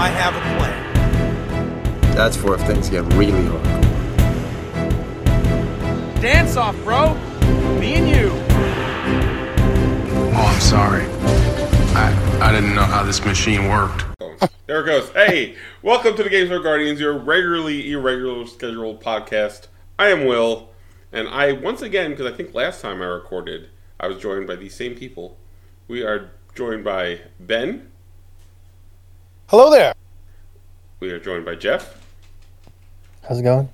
I have a plan. That's for if things get really hard. Dance off, bro! Me and you! Oh, I'm sorry. I didn't know how this machine worked. There it goes. Hey, welcome to the Games with Guardians, your regularly irregular scheduled podcast. I am Will, and I once again, because I think last time I recorded, I was joined by these same people. We are joined by Ben. Hello there. We are joined by Jeff. How's it going?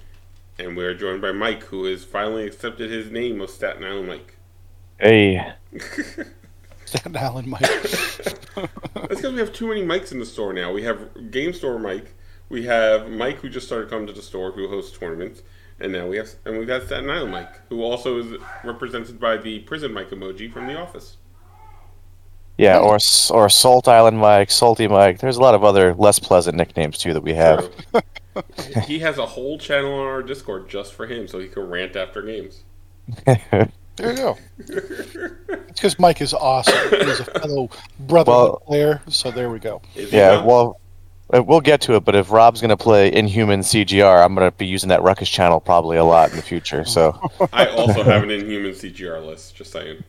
And we are joined by Mike, who has finally accepted his name of Staten Island Mike. Hey. Staten Island Mike. That's because we have too many mics in the store now. We have Game Store Mike. We have Mike, who just started coming to the store, who hosts tournaments, and now we've got Staten Island Mike, who also is represented by the prison Mike emoji from The Office. Yeah, or Salt Island Mike, Salty Mike. There's a lot of other less pleasant nicknames too that we have. He has a whole channel on our Discord just for him, so he can rant after games. There you go. It's because Mike is awesome. He's a fellow brother player, so there we go. Yeah, well, we'll get to it, but if Rob's going to play Inhuman CGR, I'm going to be using that Ruckus channel probably a lot in the future. So I also have an Inhuman CGR list, just saying.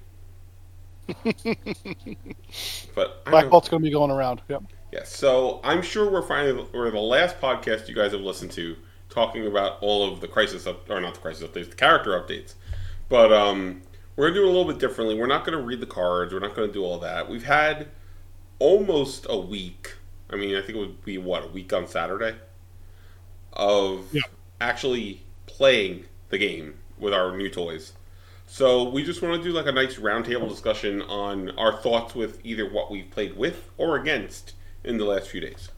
But Black Bolt's going to be going around. Yep. Yeah, so I'm sure we're the last podcast you guys have listened to talking about all of the the character updates. But we're going to do it a little bit differently. We're not going to read the cards. We're not going to do all that. We've had almost a week. I mean, I think it would be, a week on Saturday? Of actually playing the game with our new toys. So we just want to do like a nice roundtable discussion on our thoughts with either what we've played with or against in the last few days.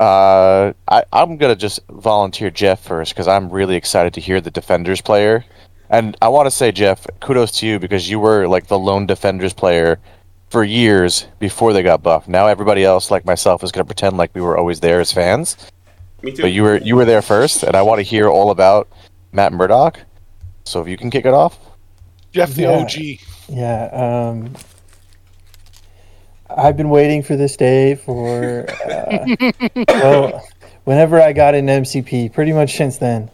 I'm going to just volunteer Jeff first because I'm really excited to hear the Defenders player. And I want to say, Jeff, kudos to you because you were like the lone Defenders player for years before they got buffed. Now everybody else, like myself, is going to pretend like we were always there as fans. Me too. But you were there first, and I want to hear all about Matt Murdock. So if you can kick it off. Jeff, the OG. Yeah, I've been waiting for this day for, well, whenever I got in MCP, pretty much since then,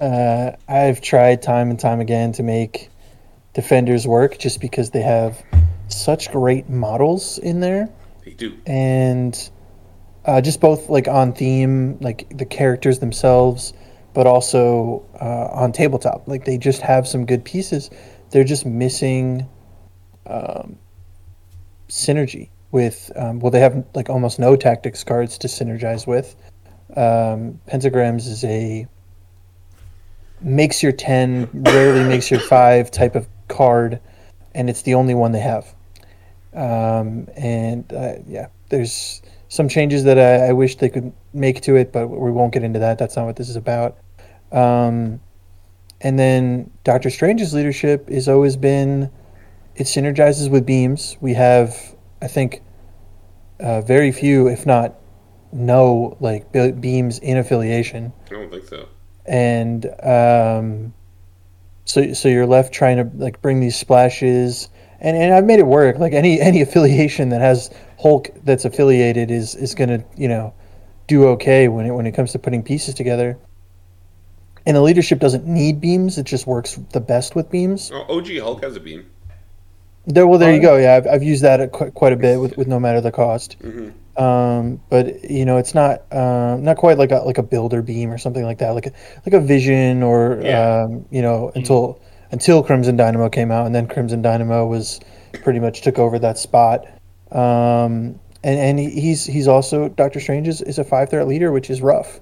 I've tried time and time again to make Defenders work just because they have such great models in there. They do. And just both like on theme, like the characters themselves, but also on tabletop. Like they just have some good pieces. They're just missing synergy with they have like almost no tactics cards to synergize with. Pentagrams is a makes your 10 rarely makes your 5 type of card, and it's the only one they have. There's some changes that I wish they could make to it, but we won't get into that. That's not what this is about. And then Doctor Strange's leadership has always been it synergizes with beams. We have, I think, very few, if not no, like beams in affiliation. I don't think so. And so you're left trying to like bring these splashes, and I've made it work. Like any affiliation that has Hulk that's affiliated is gonna do okay when it comes to putting pieces together. And the leadership doesn't need beams; it just works the best with beams. Oh, OG Hulk has a beam. There you go. Yeah, I've used that quite a bit with no matter the cost. Mm-hmm. But it's not quite like a builder beam or something like that, like a vision or until Crimson Dynamo came out, and then Crimson Dynamo was pretty much took over that spot. And he's also Doctor Strange is a 5-threat leader, which is rough,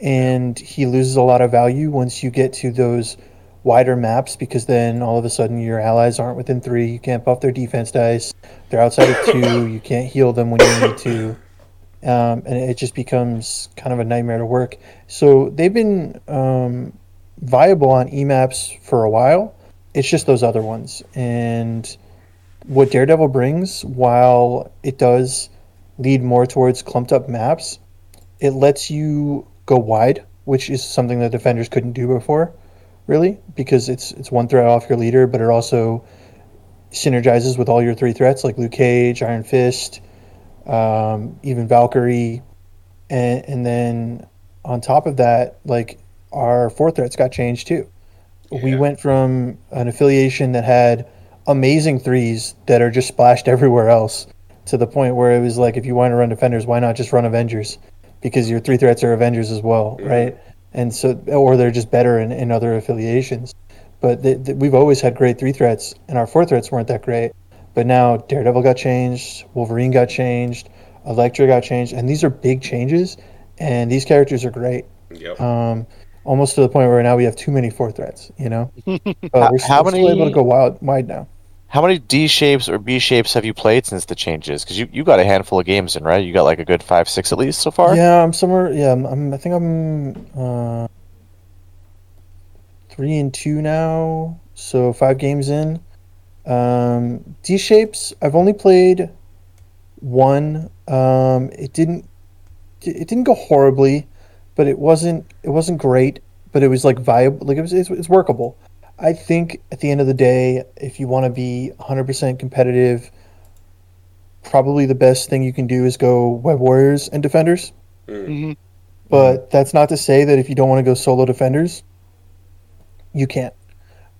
and he loses a lot of value once you get to those wider maps, because then all of a sudden your allies aren't within 3. You can't buff their defense dice. They're outside of 2. You can't heal them when you need to. And it just becomes kind of a nightmare to work. So they've been viable on EMAPs for a while. It's just those other ones. And what Daredevil brings, while it does lead more towards clumped up maps, it lets you go wide, which is something that Defenders couldn't do before. Really, because it's one threat off your leader, but it also synergizes with all your three threats, like Luke Cage, Iron Fist, even Valkyrie. And then on top of that, like, our four threats got changed too. Yeah. We went from an affiliation that had amazing threes that are just splashed everywhere else to the point where it was like, if you want to run Defenders, why not just run Avengers? Because your three threats are Avengers as well, yeah. Right? And so, or they're just better in other affiliations. But we've always had great three threats, and our four threats weren't that great. But now Daredevil got changed, Wolverine got changed, Elektra got changed, and these are big changes, and these characters are great. Yep. Almost to the point where now we have too many four threats, you know? But we're still able to go wide now. How many D shapes or B shapes have you played since the changes? Because you got a handful of games in, right? You got like a good 5-6 at least so far? Yeah, I'm somewhere. Yeah, I think I'm 3-2 now, so 5 games in. D shapes, I've only played one. It didn't go horribly, but it wasn't great. But it was like viable, like it's workable. I think at the end of the day, if you want to be 100% competitive, probably the best thing you can do is go Web Warriors and Defenders. Mm-hmm. But that's not to say that if you don't want to go solo Defenders, you can't.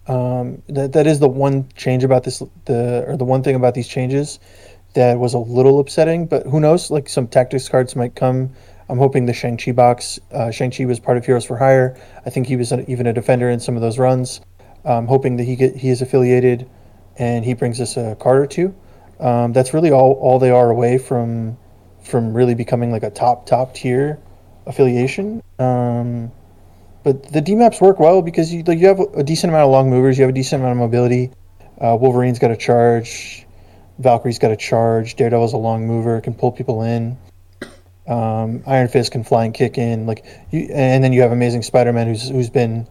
That is the one change about this, the one thing about these changes that was a little upsetting. But who knows? Like, some tactics cards might come. I'm hoping the Shang-Chi box. Shang-Chi was part of Heroes for Hire. I think he was even a Defender in some of those runs. I'm hoping that he is affiliated, and he brings us a card or two. That's really all they are away from really becoming like a top tier affiliation. But the D maps work well because you have a decent amount of long movers, you have a decent amount of mobility. Wolverine's got a charge, Valkyrie's got a charge, Daredevil's a long mover, can pull people in. Iron Fist can fly and kick in, and then you have Amazing Spider-Man, who's been.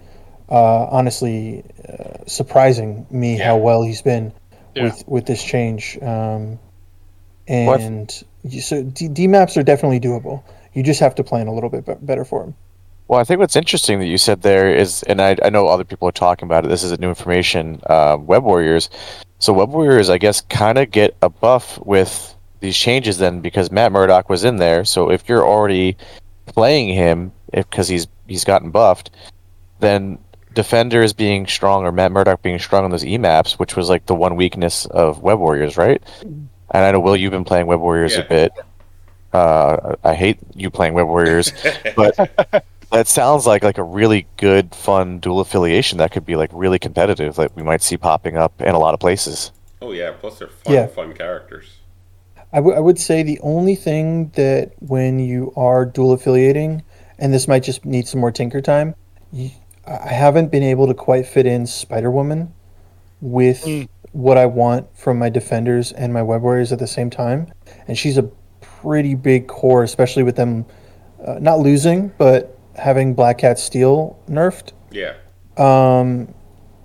Honestly, surprising me how well he's been with this change. So D maps are definitely doable. You just have to plan a little bit better for him. Well, I think what's interesting that you said there is, and I know other people are talking about it, this isn't new information, Web Warriors. So Web Warriors, I guess, kind of get a buff with these changes then, because Matt Murdock was in there. So if you're already playing him, because he's gotten buffed, then Defenders being strong or Matt Murdock being strong on those E-maps, which was like the one weakness of Web Warriors, right? And I know, Will, you've been playing Web Warriors a bit. I hate you playing Web Warriors, but that sounds like a really good, fun dual affiliation that could be like really competitive, like we might see popping up in a lot of places. Oh yeah, plus they're fun characters. I would say the only thing that when you are dual affiliating, and this might just need some more tinker time, I haven't been able to quite fit in Spider-Woman with what I want from my Defenders and my Web Warriors at the same time. And she's a pretty big core, especially with them not losing, but having Black Cat Steel nerfed. Yeah.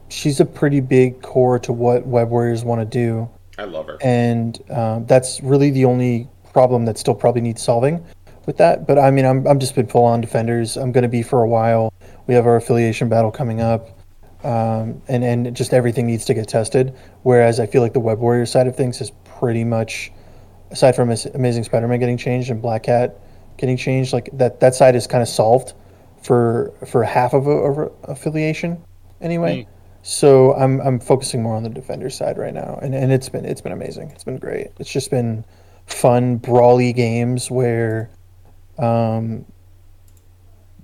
She's a pretty big core to what Web Warriors want to do. I love her. And that's really the only problem that still probably needs solving with that. But I mean, I'm just been full on Defenders. I'm going to be for a while. We have our affiliation battle coming up, and just everything needs to get tested. Whereas I feel like the Web Warrior side of things is pretty much, aside from Amazing Spider-Man getting changed and Black Cat getting changed, like that side is kind of solved for half of a affiliation anyway. So I'm focusing more on the Defender side right now, and it's been amazing. It's been great. It's just been fun, brawly games where.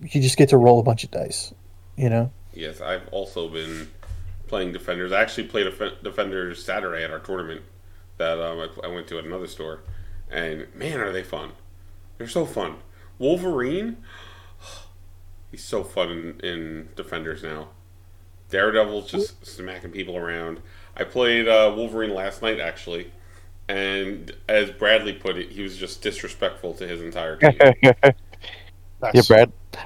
You just get to roll a bunch of dice, you know? Yes, I've also been playing Defenders. I actually played Defenders Saturday at our tournament that I went to at another store. And, man, are they fun. They're so fun. Wolverine, he's so fun in Defenders now. Daredevil's just smacking people around. I played Wolverine last night, actually. And as Bradley put it, he was just disrespectful to his entire team. Nice. Yeah,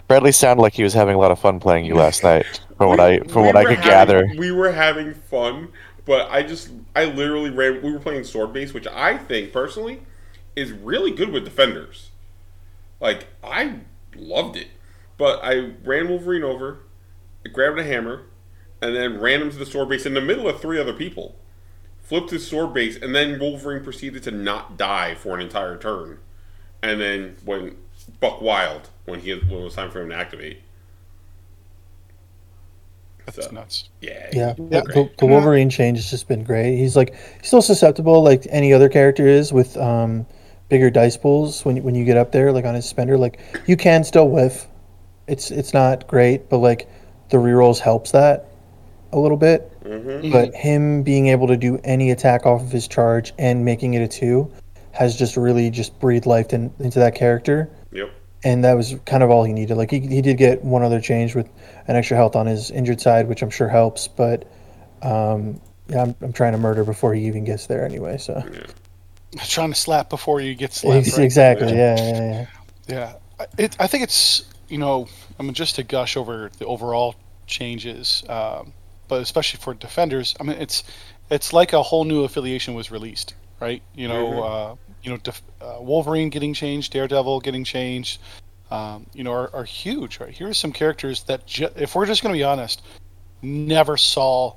Bradley sounded like he was having a lot of fun playing you last night, from what I could gather. We were having fun, but I literally ran. We were playing sword base, which I think personally is really good with Defenders. Like, I loved it, but I ran Wolverine over, grabbed a hammer, and then ran him to the sword base in the middle of 3 other people flipped his sword base, and then Wolverine proceeded to not die for an entire turn. And then went buck wild when it was time for him to activate. That's nuts. Yeah. The Wolverine change has just been great. He's like still susceptible, like any other character is, with bigger dice pools. When you get up there, like on his spender, like you can still whiff. It's not great, but like the rerolls helps that a little bit. Mm-hmm. But him being able to do any attack off of his charge and making it a 2 has just really just breathed life into that character. Yep. And that was kind of all he needed. Like he did get one other change with an extra health on his injured side, which I'm sure helps. But I'm trying to murder before he even gets there anyway. So yeah. I'm trying to slap before you get slapped. Right? Exactly. Yeah. I think it's I mean, just to gush over the overall changes, but especially for defenders. I mean, it's like a whole new affiliation was released. Right, Wolverine getting changed, Daredevil getting changed, are huge. Right, here are some characters that, if we're just going to be honest, never saw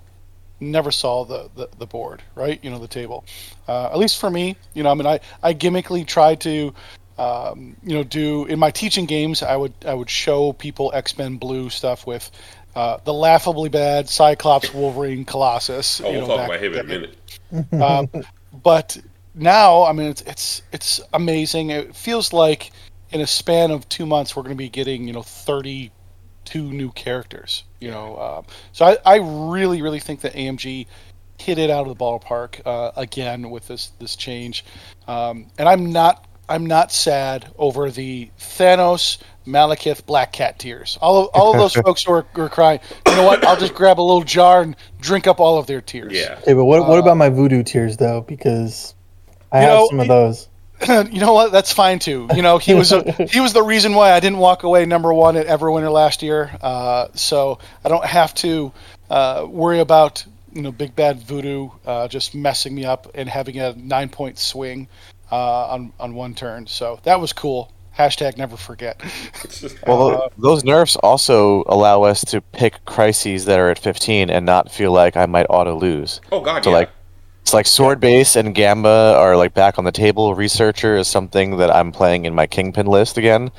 the board. Right, the table. At least for me, I gimmickly tried to, do in my teaching games. I would show people X-Men Blue stuff with the laughably bad Cyclops, Wolverine, Colossus. Oh, we'll talk about him in a minute. But now, I mean, it's amazing. It feels like in a span of 2 months, we're going to be getting 32 new characters. So I really, really think that AMG hit it out of the ballpark again with this change. And I'm not sad over the Thanos, Malekith, Black Cat tears. All of those folks who are crying. You know what? I'll just grab a little jar and drink up all of their tears. Yeah. Hey, but what about my voodoo tears though? Because I have some of those. You know what? That's fine too. He was the reason why I didn't walk away #1 at Everwinter last year. So I don't have to worry about big bad voodoo just messing me up and having a 9-point swing. On one turn, so that was cool. # never forget. Well, those nerfs also allow us to pick crises that are at 15 and not feel like I might auto lose. Oh God! So yeah. It's like sword base and Gamba are like back on the table. Researcher is something that I'm playing in my Kingpin list again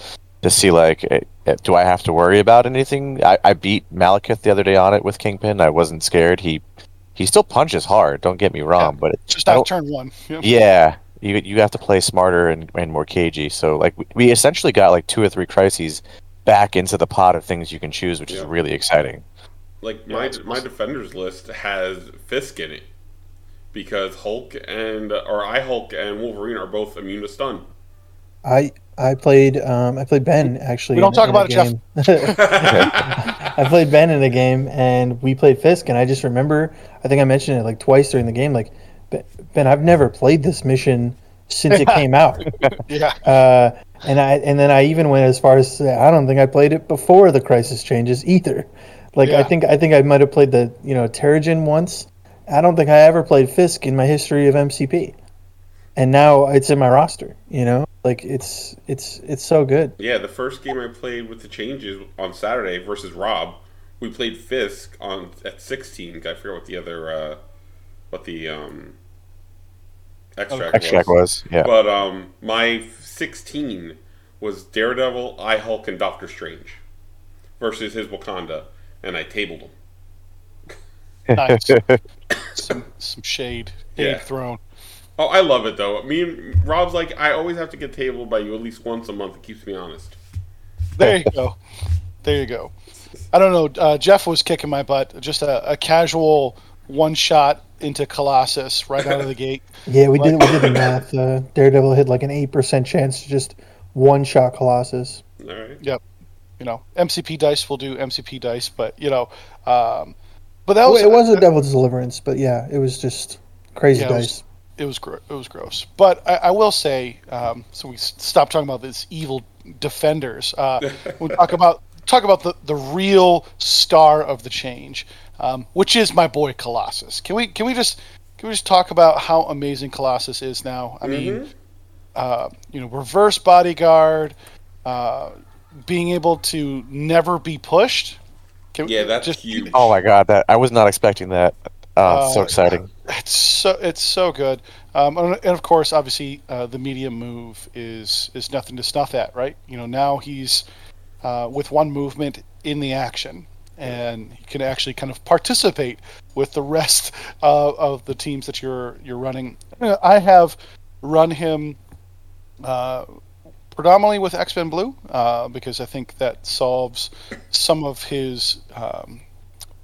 to see do I have to worry about anything? I beat Malekith the other day on it with Kingpin. I wasn't scared. He still punches hard. Don't get me wrong, but it's just out of turn 1. Yeah. You have to play smarter and more cagey. So like we essentially got like 2 or 3 crises back into the pot of things you can choose, which is really exciting. Like my defenders list has Fisk in it because Hulk and Wolverine are both immune to stun. I played Ben actually. We don't talk about it, Jeff. I played Ben in a game and we played Fisk, and I just remember I think I mentioned it like twice during the game like. Ben, I've never played this mission since it came out. And then I even went as far as to say I don't think I played it before the crisis changes either. Like I think I might have played the Terrigen once. I don't think I ever played Fisk in my history of MCP, and now it's in my roster. Like it's so good. Yeah, the first game I played with the changes on Saturday versus Rob, we played Fisk at 16. I forget what the other. What the X-Track was, yeah. But my 16 was Daredevil, Hulk, and Doctor Strange versus his Wakanda, and I tabled him. Nice. some shade thrown. Oh, I love it though. Me and Rob's like, I always have to get tabled by you at least once a month. It keeps me honest. There you go. There you go. I don't know. Jeff was kicking my butt. Just a casual one shot into Colossus right out of the gate. Yeah, we did the math. Daredevil hit like an 8% chance to just one-shot Colossus. All right. Yep. MCP dice will do MCP dice, but but that was it was a Devil's Deliverance, but yeah, it was just crazy dice. It was gross. But I will say, so we stop talking about these evil defenders. We'll talk about the real star of the change. Which is my boy Colossus. Can we just talk about how amazing Colossus is now? I mean, reverse bodyguard, being able to never be pushed. That's huge. Oh my God, I was not expecting that. So exciting. It's so good. And of course, obviously, the media move is nothing to snuff at, right? You know, now he's with one movement in the action, and he can actually kind of participate with the rest of the teams that you're running. I have run him predominantly with X-Men Blue because I think that solves some of his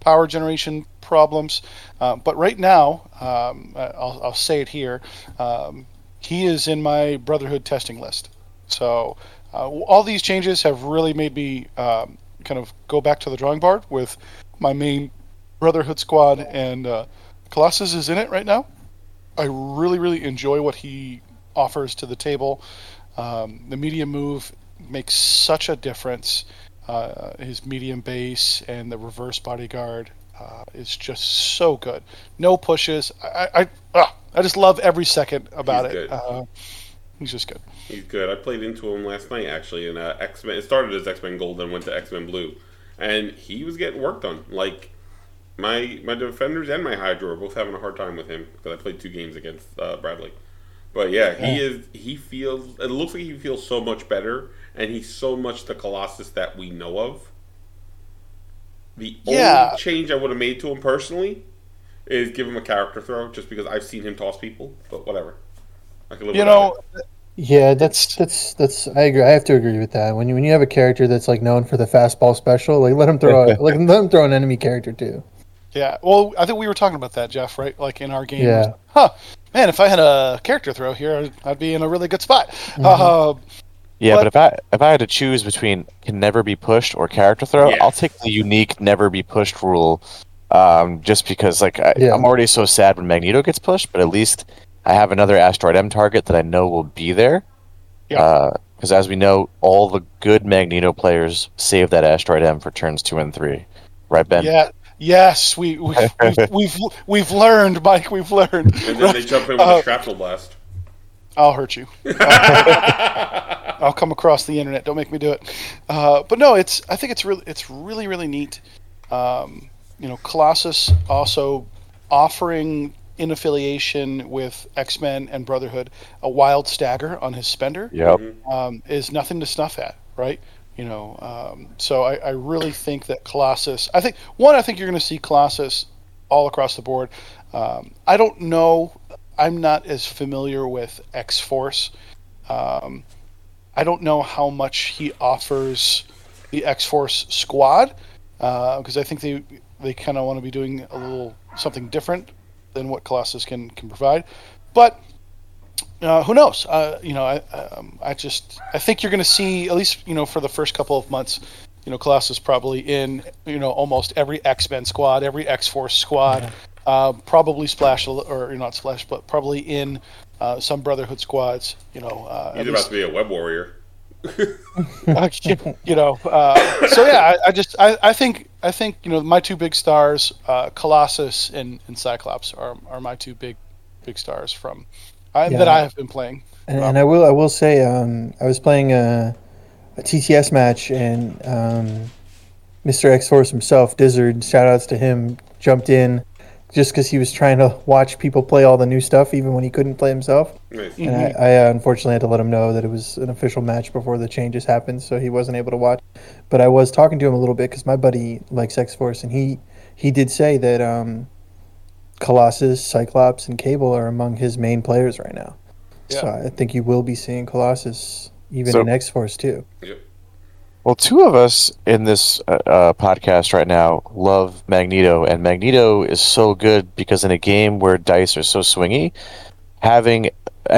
power generation problems. But right now, I'll say it here, he is in my Brotherhood testing list. So all these changes have really made me kind of go back to the drawing board with my main Brotherhood squad, and Colossus is in it right now. I really, really enjoy what he offers to the table. The medium move makes such a difference. His medium base and the reverse bodyguard is just so good. No pushes. I just love every second about it. He's just good. He's good. I played into him last night, actually, in X-Men. It started as X-Men Gold and went to X-Men Blue, and he was getting worked on. Like, my Defenders and my Hydra are both having a hard time with him because I played 2 games against Bradley. But yeah, it looks like he feels so much better, and he's so much the Colossus that we know of. The only change I would have made to him personally is give him a character throw, just because I've seen him toss people, but whatever. I can live with that. Yeah, that's I agree. I have to agree with that. When you have a character that's like known for the fastball special, like let him throw an enemy character too. Yeah, well, I think we were talking about that, Jeff, right? Like in our game. Yeah. Man, if I had a character throw here, I'd be in a really good spot. Mm-hmm. But if I had to choose between can never be pushed or character throw, I'll take the unique never be pushed rule, just because I'm already so sad when Magneto gets pushed, but at least I have another Asteroid M target that I know will be there. Yeah. Because as we know, all the good Magneto players save that Asteroid M for turns 2 and 3. Right, Ben? Yeah. Yes, we've learned, Mike. We've learned. And then they jump in with a shrapnel blast. I'll hurt you. I'll come across the internet. Don't make me do it. But no, I think it's really neat. Colossus also offering in affiliation with X-Men and Brotherhood a wild stagger on his spender. Yep. Is nothing to snuff at, right? So I really think that Colossus... I think you're going to see Colossus all across the board. I don't know. I'm not as familiar with X-Force. I don't know how much he offers the X-Force squad, because I think they kind of want to be doing a little something different than what Colossus can provide. But... who knows? I think you're going to see, at least, for the first couple of months, Colossus probably in, almost every X-Men squad, every X-Force squad, probably probably in some Brotherhood squads, He's about to be a Web Warrior. I think, my 2 big stars, Colossus and Cyclops are my 2 big stars from... that I have been playing. And I will say, I was playing a TTS match, and Mr. X-Force himself, Dizzard, shout-outs to him, jumped in just because he was trying to watch people play all the new stuff, even when he couldn't play himself. Nice. And I unfortunately had to let him know that it was an official match before the changes happened, so he wasn't able to watch. But I was talking to him a little bit because my buddy likes X-Force, and he did say that... Colossus, Cyclops, and Cable are among his main players right now. Yeah. So I think you will be seeing Colossus in X-Force too. Yep. Well, 2 of us in this podcast right now love Magneto, and Magneto is so good because in a game where dice are so swingy, and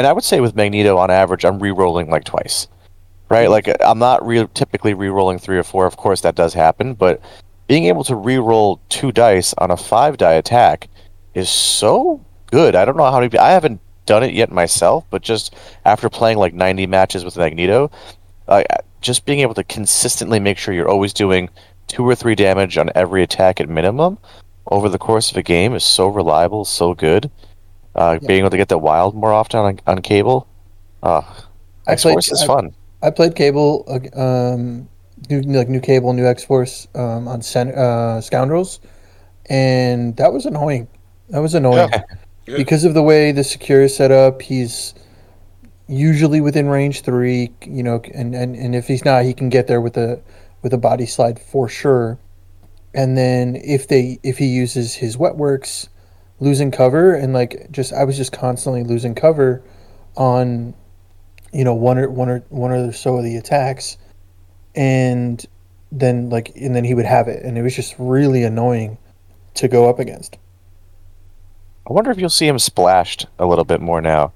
I would say with Magneto on average, I'm re-rolling like twice, right? Like I'm not typically re-rolling 3 or 4. Of course, that does happen, but being able to re-roll 2 dice on a 5-die attack is so good. I don't know how many... I haven't done it yet myself, but just after playing like 90 matches with Magneto, just being able to consistently make sure you're always doing 2 or 3 damage on every attack at minimum over the course of a game is so reliable, so good. Being able to get the wild more often on Cable. X-Force is fun. I played Cable, new Cable, new X-Force on Scoundrels, and that was annoying. Yeah. Yeah. Because of the way the secure is set up, he's usually within range 3, you know, and if he's not, he can get there with a body slide for sure. And then if he uses his wet works, losing cover, and I was just constantly losing cover on, you know, one or so of the attacks, and then he would have it, and it was just really annoying to go up against. I wonder if you'll see him splashed a little bit more now,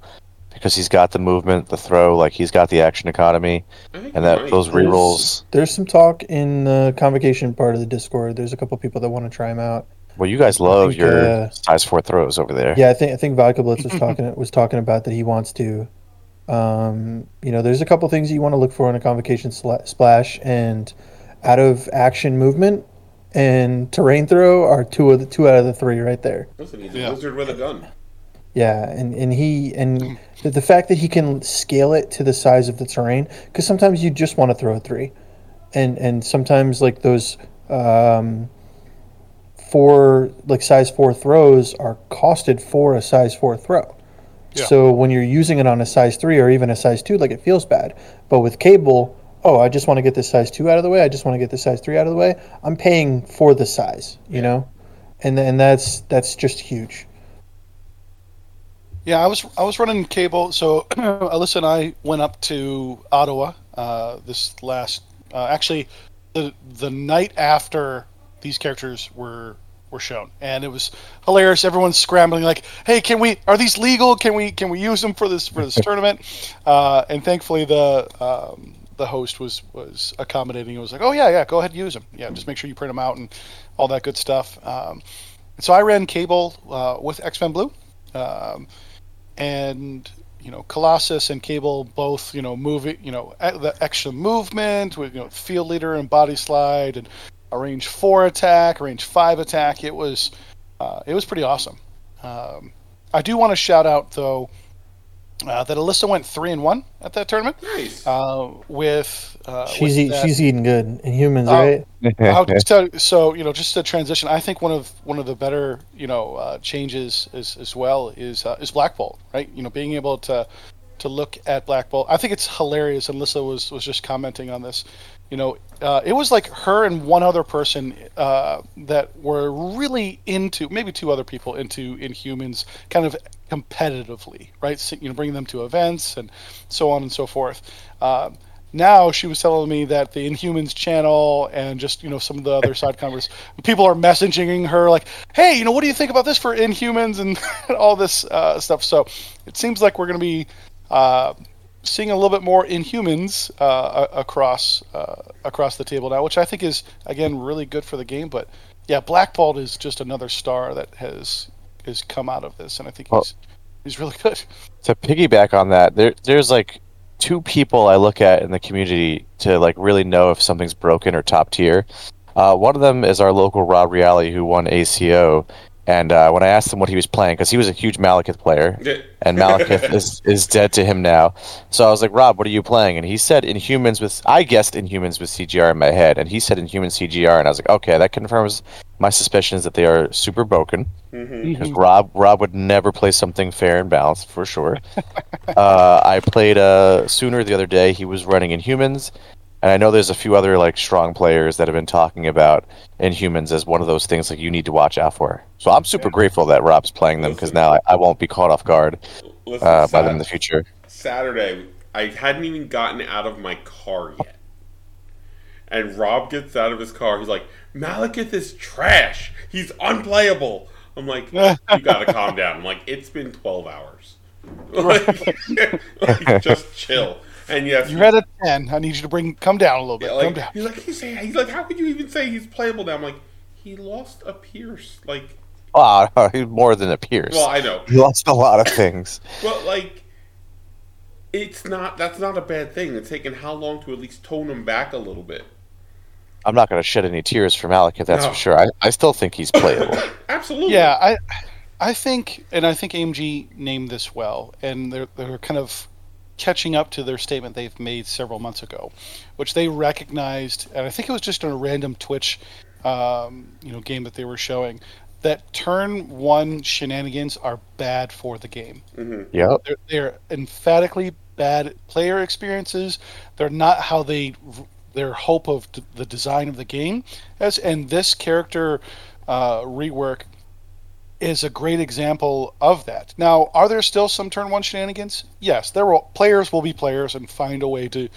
because he's got the movement, the throw, he's got the action economy, and those rerolls. There's some talk in the Convocation part of the Discord. There's a couple people that want to try him out. Well, you guys love your size 4 throws over there. Yeah, I think Vodka Blitz was talking about that he wants to. You know, there's a couple things you want to look for in a Convocation splash, and out of action movement and terrain throw are two out of the three right there. Listen, he's a wizard with a gun. Yeah, and the fact that he can scale it to the size of the terrain, because sometimes you just want to throw a 3, and sometimes those 4 size 4 throws are costed for a size 4 throw. Yeah. So when you're using it on a size 3 or even a size 2, it feels bad. But with Cable, I just want to get this size 2 out of the way. I just want to get this size 3 out of the way. I'm paying for the size, you know, and that's just huge. Yeah, I was running Cable. So Alyssa and I went up to Ottawa this last. Actually, the night after these characters were shown, and it was hilarious. Everyone's scrambling, "Hey, are these legal? Can we use them for this tournament?" And thankfully, the host was accommodating. It was like, "Oh yeah, go ahead and use them. Yeah, just make sure you print them out and all that good stuff." So I ran Cable with X-Men Blue, and you know, Colossus and Cable both moving, the extra movement with field leader and body slide, and a range 4 attack, a range 5 attack. It was pretty awesome. I do want to shout out though. That Alyssa went 3-1 at that tournament. Nice. She's eating good. Inhumans, right? I'll just tell you, so just a transition. I think one of the better changes is Black Bolt, right? Being able to look at Black Bolt. I think it's hilarious. And Alyssa was just commenting on this. It was her and one other person that were really into, maybe two other people into Inhumans, kind of competitively, right? So, bringing them to events and so on and so forth. Now she was telling me that the Inhumans channel and just some of the other side conversations, people are messaging her "Hey, what do you think about this for Inhumans?" and all this stuff. So it seems like we're going to be seeing a little bit more Inhumans across the table now, which I think is again really good for the game. But yeah, Black Bolt is just another star that has come out of this, and I think he's really good. To piggyback on that, there's two people I look at in the community to really know if something's broken or top tier. One of them is our local Rob Rialli, who won ACO. And when I asked him what he was playing, because he was a huge Malekith player, and Malekith is dead to him now. So I was like, "Rob, what are you playing?" And he said Inhumans with... I guessed Inhumans with CGR in my head, and he said Inhuman CGR, and I was like, okay, that confirms my suspicions that they are super broken. Mm-hmm. Because Rob would never play something fair and balanced, for sure. I played Sooner the other day. He was running Inhumans. And I know there's a few other strong players that have been talking about Inhumans as one of those things you need to watch out for. So I'm super grateful that Rob's playing them, because now I won't be caught off guard by them in the future. Saturday, I hadn't even gotten out of my car yet. And Rob gets out of his car. He's like, "Malekith is trash. He's unplayable." I'm like, "You got to calm down." I'm like, "It's been 12 hours. Just chill." And yes, you're at a 10. I need you to come down a little bit. Come down. He's like, "How could you even say he's playable now?" I'm like, "He lost a Pierce." More than a Pierce. Well, I know. He lost a lot of things. But that's not a bad thing. It's taken how long to at least tone him back a little bit. I'm not going to shed any tears for Malekith, for sure. I still think he's playable. Absolutely. Yeah, I think AMG named this well, and they're kind of catching up to their statement they've made several months ago, which they recognized, and I think it was just in a random Twitch game that they were showing. that turn one shenanigans are bad for the game. Mm-hmm. Yep. They're emphatically bad player experiences. They're not how they, their hope of the design of the game is. And this character rework is a great example of that. Now, are there still some turn one shenanigans? Yes, there will. Players will be players and find a way to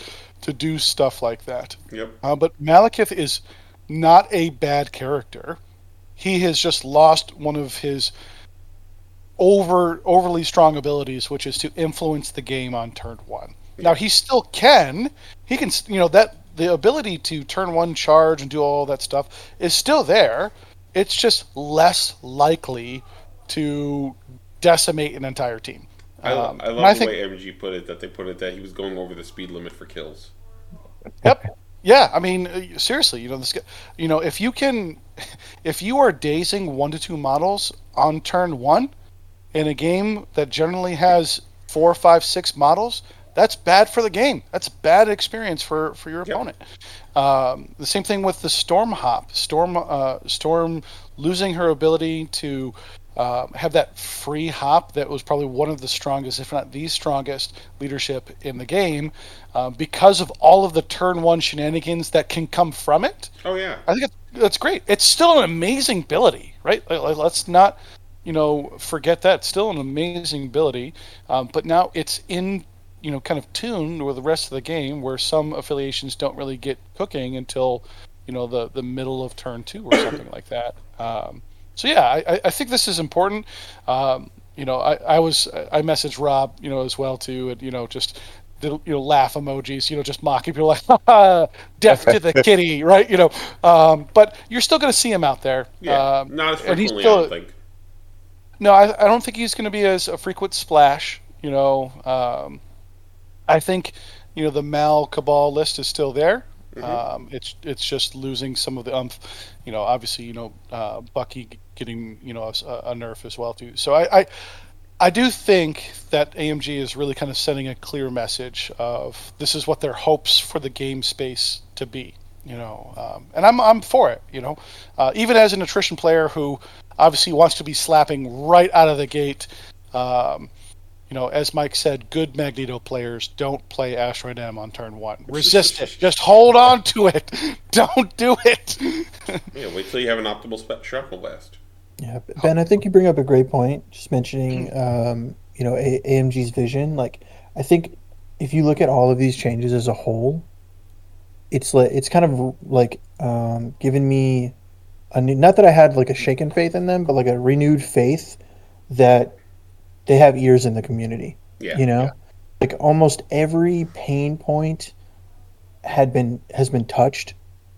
do stuff like that. Yep. But Malekith is not a bad character. He has just lost one of his overly strong abilities, which is to influence the game on turn one. Yep. Now, he still can. He can, you know, that the ability to turn one charge and do all that stuff is still there. It's just less likely to decimate an entire team. I love the way MG put it, that they put it that he was going over the speed limit for kills. Yep. Yeah, I mean, seriously, you know, this guy, you know, if you are dazing 1 to 2 models on turn one in a game that generally has 4, 5, 6 models, that's bad for the game. That's a bad experience for your opponent. The same thing with the Storm Hop. Storm losing her ability to have that free hop that was probably one of the strongest, if not the strongest, leadership in the game because of all of the turn one shenanigans that can come from it. Oh, yeah. I think that's great. It's still an amazing ability, right? Like, let's not, you know, forget that. It's still an amazing ability, but now it's in, you know, kind of tuned with the rest of the game where some affiliations don't really get cooking until, you know, the middle of turn two or something like that. So yeah, I think this is important. You know, I messaged Rob, you know, as well too, and you know, just the, you know, laugh emojis, you know, just mocking people like death to the kitty, right? You know, but you're still going to see him out there. Yeah, not as frequently. I don't think he's going to be as a frequent splash. You know, I think, you know, the Mal Cabal list is still there. Mm-hmm. It's just losing some of the umph, you know, obviously, you know, Bucky getting, you know, a nerf as well too. So I do think that AMG is really kind of sending a clear message of this is what their hopes for the game space to be, you know, and I'm for it, you know, even as an attrition player who obviously wants to be slapping right out of the gate. You know, as Mike said, good Magneto players don't play Asteroid M on turn one. Resist it. Just hold on to it. Don't do it. Yeah, wait till you have an optimal shrapnel blast. Yeah, Ben, I think you bring up a great point. Just mentioning, you know, AMG's vision. Like, I think if you look at all of these changes as a whole, it's kind of like given me a new, not that I had like a shaken faith in them, but like a renewed faith that they have ears in the community. Yeah, you know, yeah. Like almost every pain point has been touched,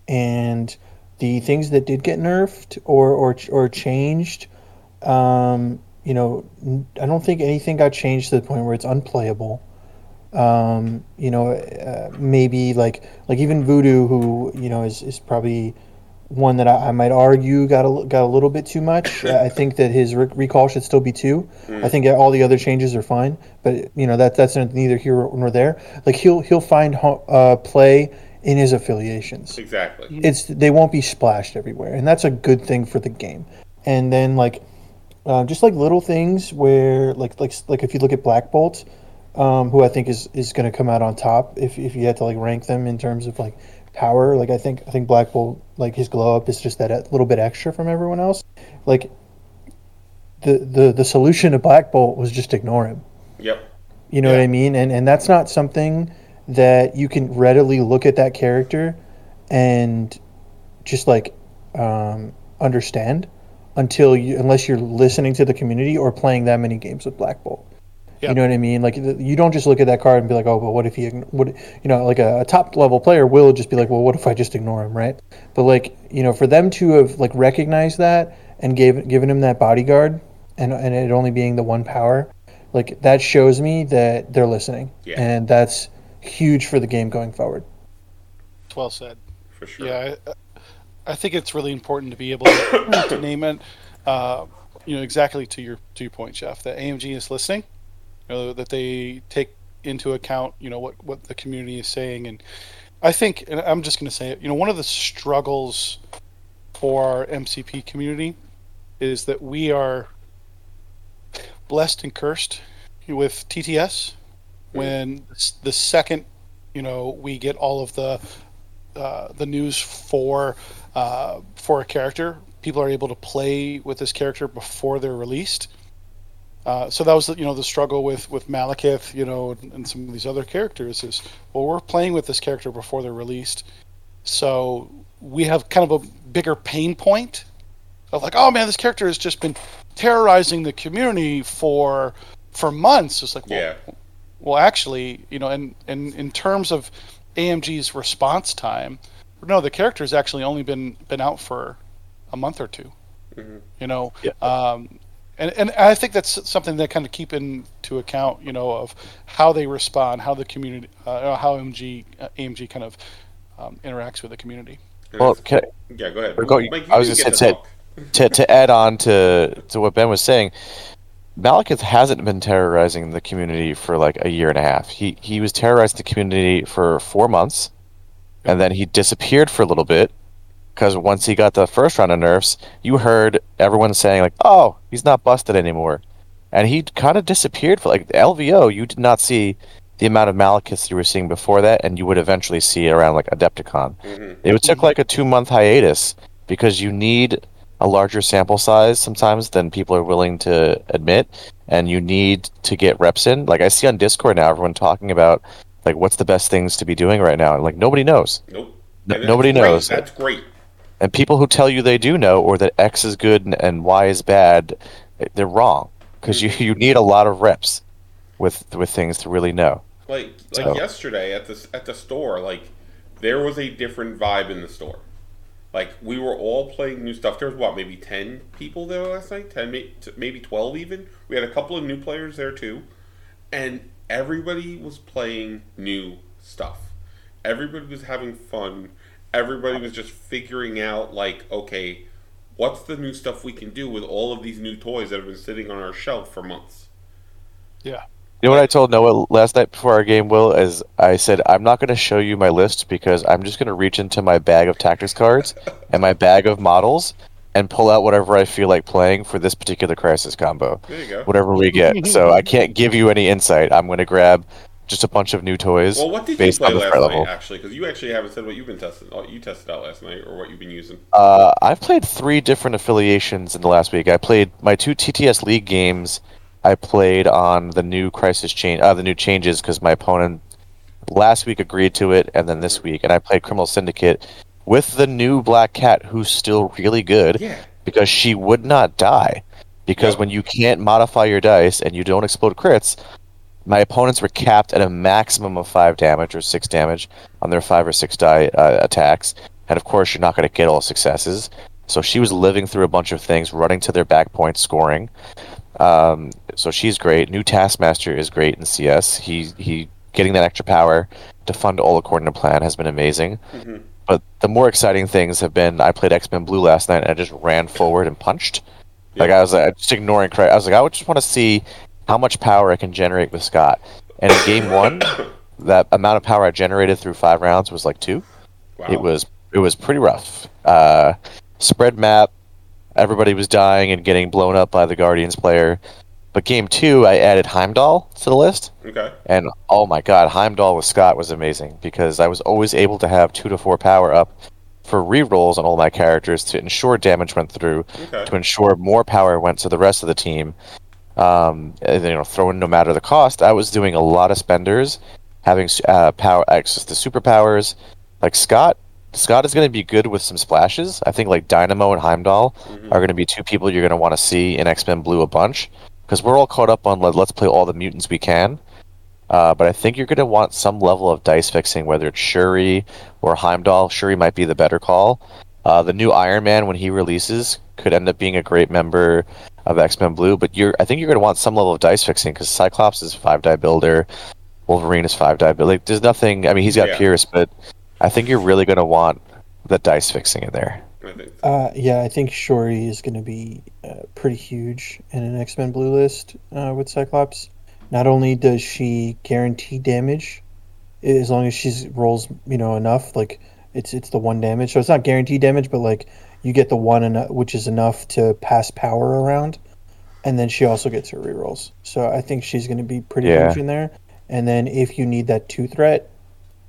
and the things that did get nerfed or changed, you know, I don't think anything got changed to the point where it's unplayable. You know, maybe like even Voodoo, who, you know, is probably one that I might argue got a little bit too much. I think that his recall should still be 2. I think all the other changes are fine, but you know that's neither here nor there. Like he'll find play in his affiliations. Exactly. It's they won't be splashed everywhere, and that's a good thing for the game. And then like just like little things where like if you look at Black Bolt, who I think is going to come out on top if you had to like rank them in terms of like power. Like I think Black Bolt, like his glow up is just that little bit extra from everyone else. Like the solution to Black Bolt was just ignore him. Yep. You know what I mean? And that's not something that you can readily look at that character and just like understand unless you're listening to the community or playing that many games with Black Bolt. You know what I mean? Like, you don't just look at that card and be like, oh, but what if he, what, you know, like a top level player will just be like, well, what if I just ignore him, right? But like, you know, for them to have like recognized that and given him that bodyguard and it only being the 1 power, like that shows me that they're listening. Yeah. And that's huge for the game going forward. Well said. For sure. Yeah, I think it's really important to be able to name it, you know, exactly to your point, Jeff, that AMG is listening. You know, that they take into account, you know, what the community is saying. And I think, and I'm just going to say it, you know, one of the struggles for our MCP community is that we are blessed and cursed with TTS. When the second, we get all of the news for a character, people are able to play with this character before they're released. So that was, the struggle with Malekith, and some of these other characters is, well, we're playing with this character before they're released. So we have kind of a bigger pain point of like, oh man, this character has just been terrorizing the community for months. It's like, well, actually, and in terms of AMG's response time, no, the character's actually only been out for a month or two. Mm-hmm. And I think that's something that kind of keep into account, of how they respond, how the community, how AMG kind of interacts with the community. Well, go ahead. Mike, I was just saying to add on to what Ben was saying. Malekith hasn't been terrorizing the community for like a year and a half. He was terrorizing the community for 4 months, and then he disappeared for a little bit. Because once he got the first round of nerfs, you heard everyone saying like, "Oh, he's not busted anymore," and he kind of disappeared for like the LVO. You did not see the amount of Malekiths you were seeing before that, and you would eventually see around like Adepticon. Mm-hmm. It took like a 2-month hiatus because you need a larger sample size sometimes than people are willing to admit, and you need to get reps in. Like I see on Discord now, everyone talking about like what's the best things to be doing right now, and like nobody knows. Nope. Nobody knows. That's great. And people who tell you they do know, or that X is good and Y is bad, they're wrong. Because you need a lot of reps with things to really know. Like yesterday at the store, like there was a different vibe in the store. Like we were all playing new stuff. There was maybe 10 people there last night, 10 maybe 12 even. We had a couple of new players there too, and everybody was playing new stuff. Everybody was having fun. Everybody was just figuring out, like, okay, what's the new stuff we can do with all of these new toys that have been sitting on our shelf for months? Yeah. You know what I told Noah last night before our game, Will, is I said, I'm not going to show you my list because I'm just going to reach into my bag of tactics cards and my bag of models and pull out whatever I feel like playing for this particular crisis combo. There you go. Whatever we get. So I can't give you any insight. I'm going to grab just a bunch of new toys. Well, what did you play last night, actually? Because you actually haven't said what you've been testing. You tested out last night, or what you've been using. I've played 3 different affiliations in the last week. I played my 2 TTS League games. I played on the new the new changes, because my opponent last week agreed to it, and then this week. And I played Criminal Syndicate with the new Black Cat, who's still really good, because she would not die. Because when you can't modify your dice and you don't explode crits, my opponents were capped at a maximum of 5 damage or 6 damage on their 5 or 6 die attacks. And of course, you're not going to get all successes. So she was living through a bunch of things, running to their back point, scoring. So she's great. New Taskmaster is great in CS. He getting that extra power to fund all according to plan has been amazing. Mm-hmm. But the more exciting things have been, I played X-Men Blue last night, and I just ran forward and punched. Like I was like, just ignoring crap. I was like, I would just want to see how much power I can generate with Scott. And in game 1, that amount of power I generated through 5 rounds was like 2. Wow. It was pretty rough. Spread map, everybody was dying and getting blown up by the Guardians player. But game 2, I added Heimdall to the list. Okay. And oh my god, Heimdall with Scott was amazing, because I was always able to have 2 to 4 power up for rerolls on all my characters to ensure damage went through, to ensure more power went to the rest of the team. And, throw in no matter the cost. I was doing a lot of spenders, having power access to superpowers. Like Scott is going to be good with some splashes. I think like Dynamo and Heimdall are going to be 2 people you're going to want to see in X-Men Blue a bunch, because we're all caught up on let's play all the mutants we can. But I think you're going to want some level of dice fixing, whether it's Shuri or Heimdall. Shuri might be the better call. The new Iron Man, when he releases, could end up being a great member of X-Men Blue, but I think you're going to want some level of dice fixing, because Cyclops is 5 die builder, Wolverine is 5 die builder. Like, there's nothing. I mean, he's got Pierce, but I think you're really going to want the dice fixing in there. I think Shuri is going to be pretty huge in an X-Men Blue list with Cyclops. Not only does she guarantee damage, as long as she rolls, enough, like it's the 1 damage, so it's not guaranteed damage, but like you get the one, which is enough to pass power around. And then she also gets her rerolls. So I think she's going to be pretty huge in there. And then if you need that two threat,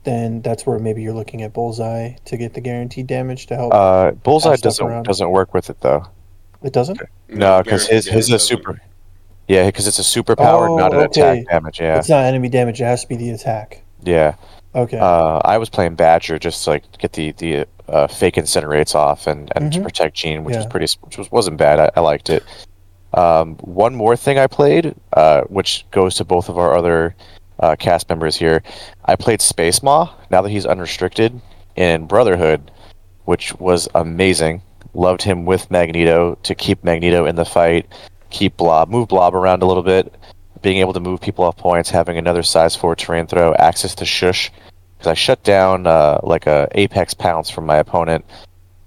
then that's where maybe you're looking at Bullseye to get the guaranteed damage to help. Bullseye doesn't work with it, though. It doesn't? No, because his is a super... Yeah, because it's a superpower, not an attack damage. Yeah, it's not enemy damage. It has to be the attack. Yeah. Okay. I was playing Badger just to get the fake incinerates off and to protect Jean, which was wasn't bad. I liked it. One more thing I played, which goes to both of our other cast members here. I played Space Maw now that he's unrestricted in Brotherhood, which was amazing. Loved him with Magneto to keep Magneto in the fight. Move Blob around a little bit, being able to move people off points, having another size 4 terrain throw, access to Shush, because I shut down a Apex Pounce from my opponent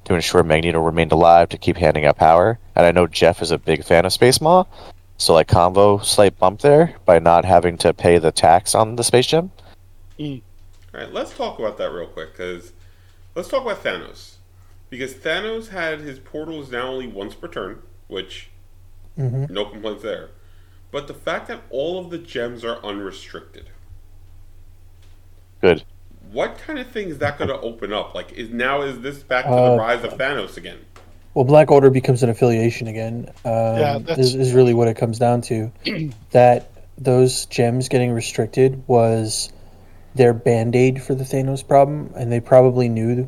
to ensure Magneto remained alive to keep handing out power. And I know Jeff is a big fan of Space Maw, so combo slight bump there by not having to pay the tax on the Space Gem. All right, let's talk about that real quick, because let's talk about Thanos. Because Thanos had his portals now only once per turn, which... Mm-hmm. No complaints there. But the fact that all of the gems are unrestricted. Good. What kind of thing is that going to open up? Is this back to the rise of Thanos again? Well, Black Order becomes an affiliation again. Is really what it comes down to. That those gems getting restricted was their band-aid for the Thanos problem, and they probably knew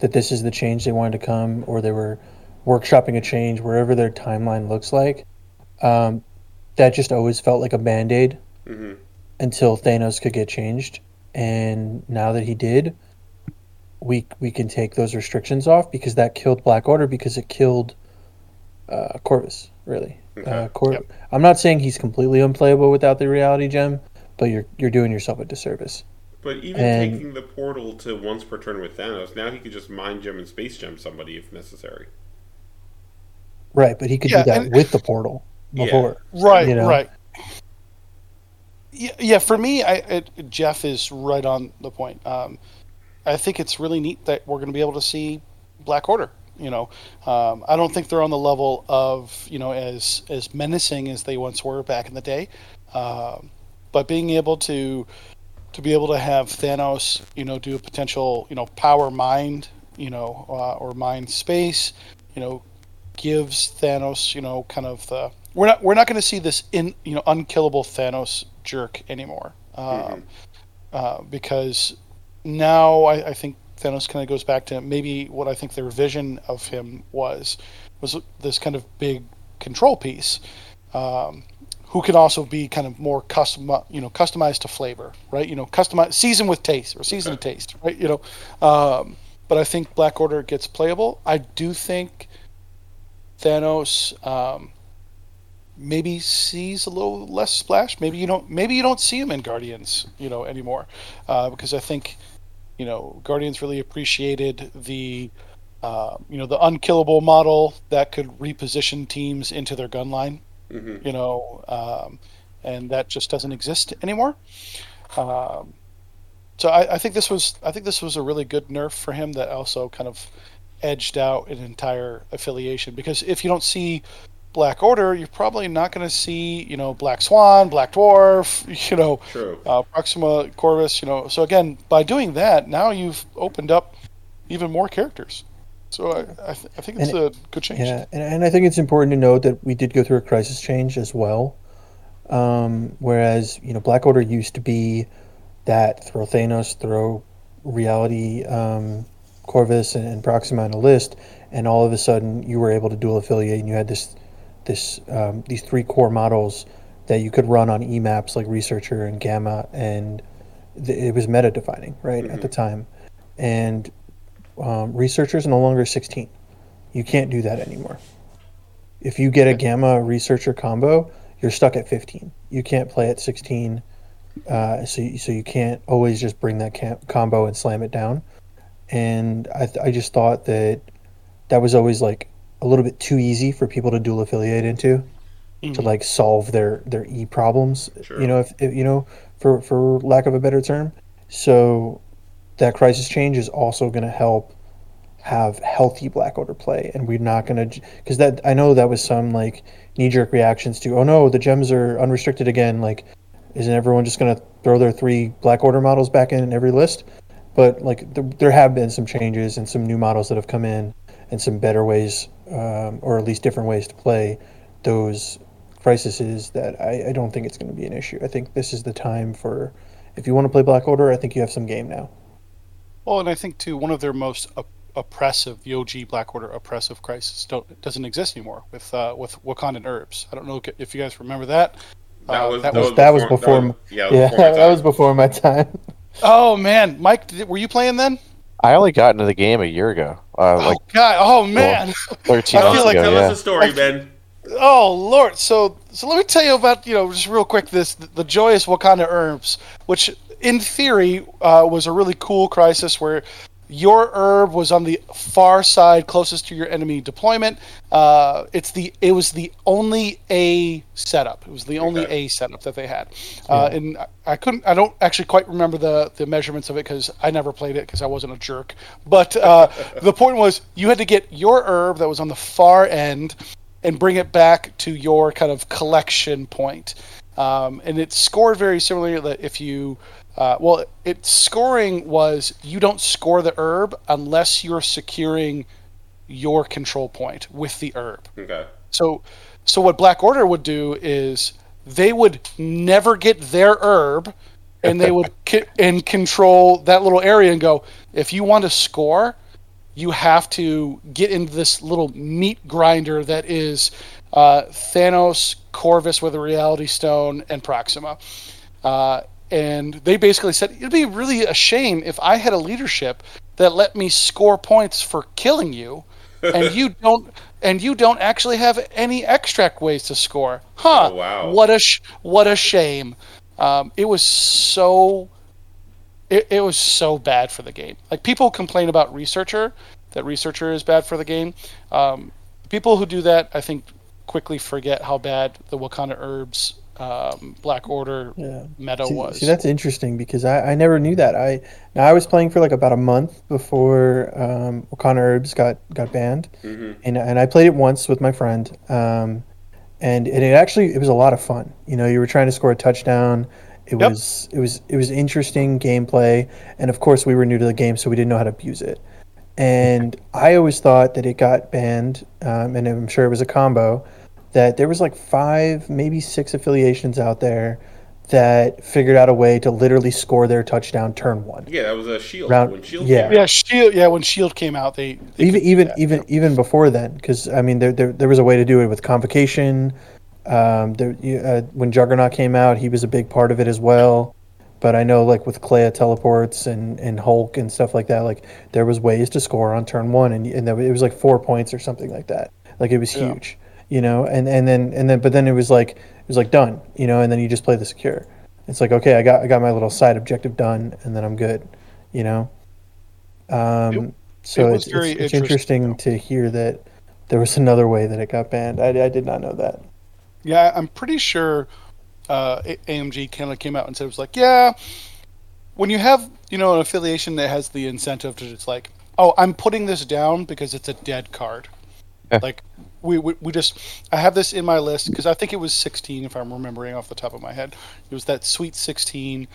that this is the change they wanted to come, or they were workshopping a change, wherever their timeline looks like. That just always felt like a band-aid until Thanos could get changed. And now that he did, we can take those restrictions off, because that killed Black Order, because it killed Corvus, really. Okay. I'm not saying he's completely unplayable without the reality gem, but you're doing yourself a disservice. But taking the portal to once per turn with Thanos, now he could just mind gem and space gem somebody if necessary. Right, but he could do that with the portal before. Yeah. Right, you know? Right. Yeah, for me, Jeff is right on the point. I think it's really neat that we're going to be able to see Black Order. I don't think they're on the level of as menacing as they once were back in the day. But being able to have Thanos, do a potential power mind, or mind space, gives Thanos, kind of the... We're not going to see this unkillable Thanos jerk anymore, because now I think Thanos kind of goes back to maybe what I think their vision of him was this kind of big control piece, who can also be kind of more customized to flavor, right? Seasoned with taste, or seasoned to taste, right? But I think Black Order gets playable. I do think Thanos maybe sees a little less splash. Maybe you don't see him in Guardians, anymore, because I think, Guardians really appreciated the, the unkillable model that could reposition teams into their gun line, and that just doesn't exist anymore. So I think this was a really good nerf for him that also kind of edged out an entire affiliation, because if you don't see Black Order, you're probably not going to see Black Swan, Black Dwarf, Proxima, Corvus, so again, by doing that, now you've opened up even more characters. So I think it's a good change. Yeah, and I think it's important to note that we did go through a crisis change as well, whereas Black Order used to be that throw Thanos, throw reality, Corvus and Proxima on a list, and all of a sudden you were able to dual affiliate, and you had this these three core models that you could run on EMAPs like Researcher and Gamma, and it was meta defining, right, at the time. And Researcher's no longer 16. You can't do that anymore. If you get a Gamma Researcher combo, you're stuck at 15. You can't play at 16, so you can't always just bring that combo and slam it down. And I just thought that was always a little bit too easy for people to dual affiliate into, to solve their E problems, for lack of a better term. So that crisis change is also going to help have healthy Black Order play, and we're not going to, because that, I know that was some like knee-jerk reactions to, oh no, the gems are unrestricted again, like isn't everyone just going to throw their 3 Black Order models back in every list? But like there have been some changes and some new models that have come in and some better ways, or at least different ways to play those crises, that I don't think it's going to be an issue. I think this is the time for, if you want to play Black Order, I think you have some game now. Well, and I think too, one of their most oppressive, VOG Black Order oppressive crisis doesn't exist anymore with Wakandan herbs. I don't know if you guys remember that. That was before my time. Oh man, Mike, were you playing then? I only got into the game a year ago. Oh man, 13 months ago. Tell us a story, Ben. Oh Lord, so let me tell you about, just real quick, the joyous Wakanda herbs, which in theory was a really cool crisis where your herb was on the far side closest to your enemy deployment. It was the only A setup. It was the only A setup that they had. And I don't actually quite remember the measurements of it because I never played it because I wasn't a jerk. But the point was you had to get your herb that was on the far end and bring it back to your kind of collection point. And it scored very similarly that if you... its scoring was you don't score the herb unless you're securing your control point with the herb. Okay. So what Black Order would do is they would never get their herb, and they would control that little area and go, if you want to score, you have to get into this little meat grinder that is Thanos, Corvus with a Reality Stone, and Proxima. And they basically said, it'd be really a shame if I had a leadership that let me score points for killing you, and you don't actually have any extract ways to score. Huh? Oh, wow. What a shame. It was so bad for the game. Like, people complain about Researcher is bad for the game. People who do that, I think, quickly forget how bad the Wakanda herbs Black Order meta was. See, that's interesting because I never knew that. I was playing for like about a month before Wakanda herbs got banned, mm-hmm. and I played it once with my friend, and it was a lot of fun. You were trying to score a touchdown. It was interesting gameplay, and of course we were new to the game, so we didn't know how to abuse it. And I always thought that it got banned, and I'm sure it was a combo, that there was like 5, maybe 6 affiliations out there that figured out a way to literally score their touchdown turn 1. Yeah, that was a Shield. When Shield came out, they even before then, because I mean there was a way to do it with Convocation. When Juggernaut came out, he was a big part of it as well. But I know, like with Clea teleports and Hulk and stuff like that, like there was ways to score on turn 1, and it was like 4 points or something like that. Like it was huge. But then it was like done, and then you just play the secure. It's like, okay, I got my little side objective done, and then I'm good, So it's interesting to hear that there was another way that it got banned. I did not know that. Yeah, I'm pretty sure AMG kind of came out and said, it was like, yeah, when you have an affiliation that has the incentive to just like, oh, I'm putting this down because it's a dead card. Like we just, I have this in my list because I think it was 16, if I'm remembering off the top of my head. It was that Sweet 16.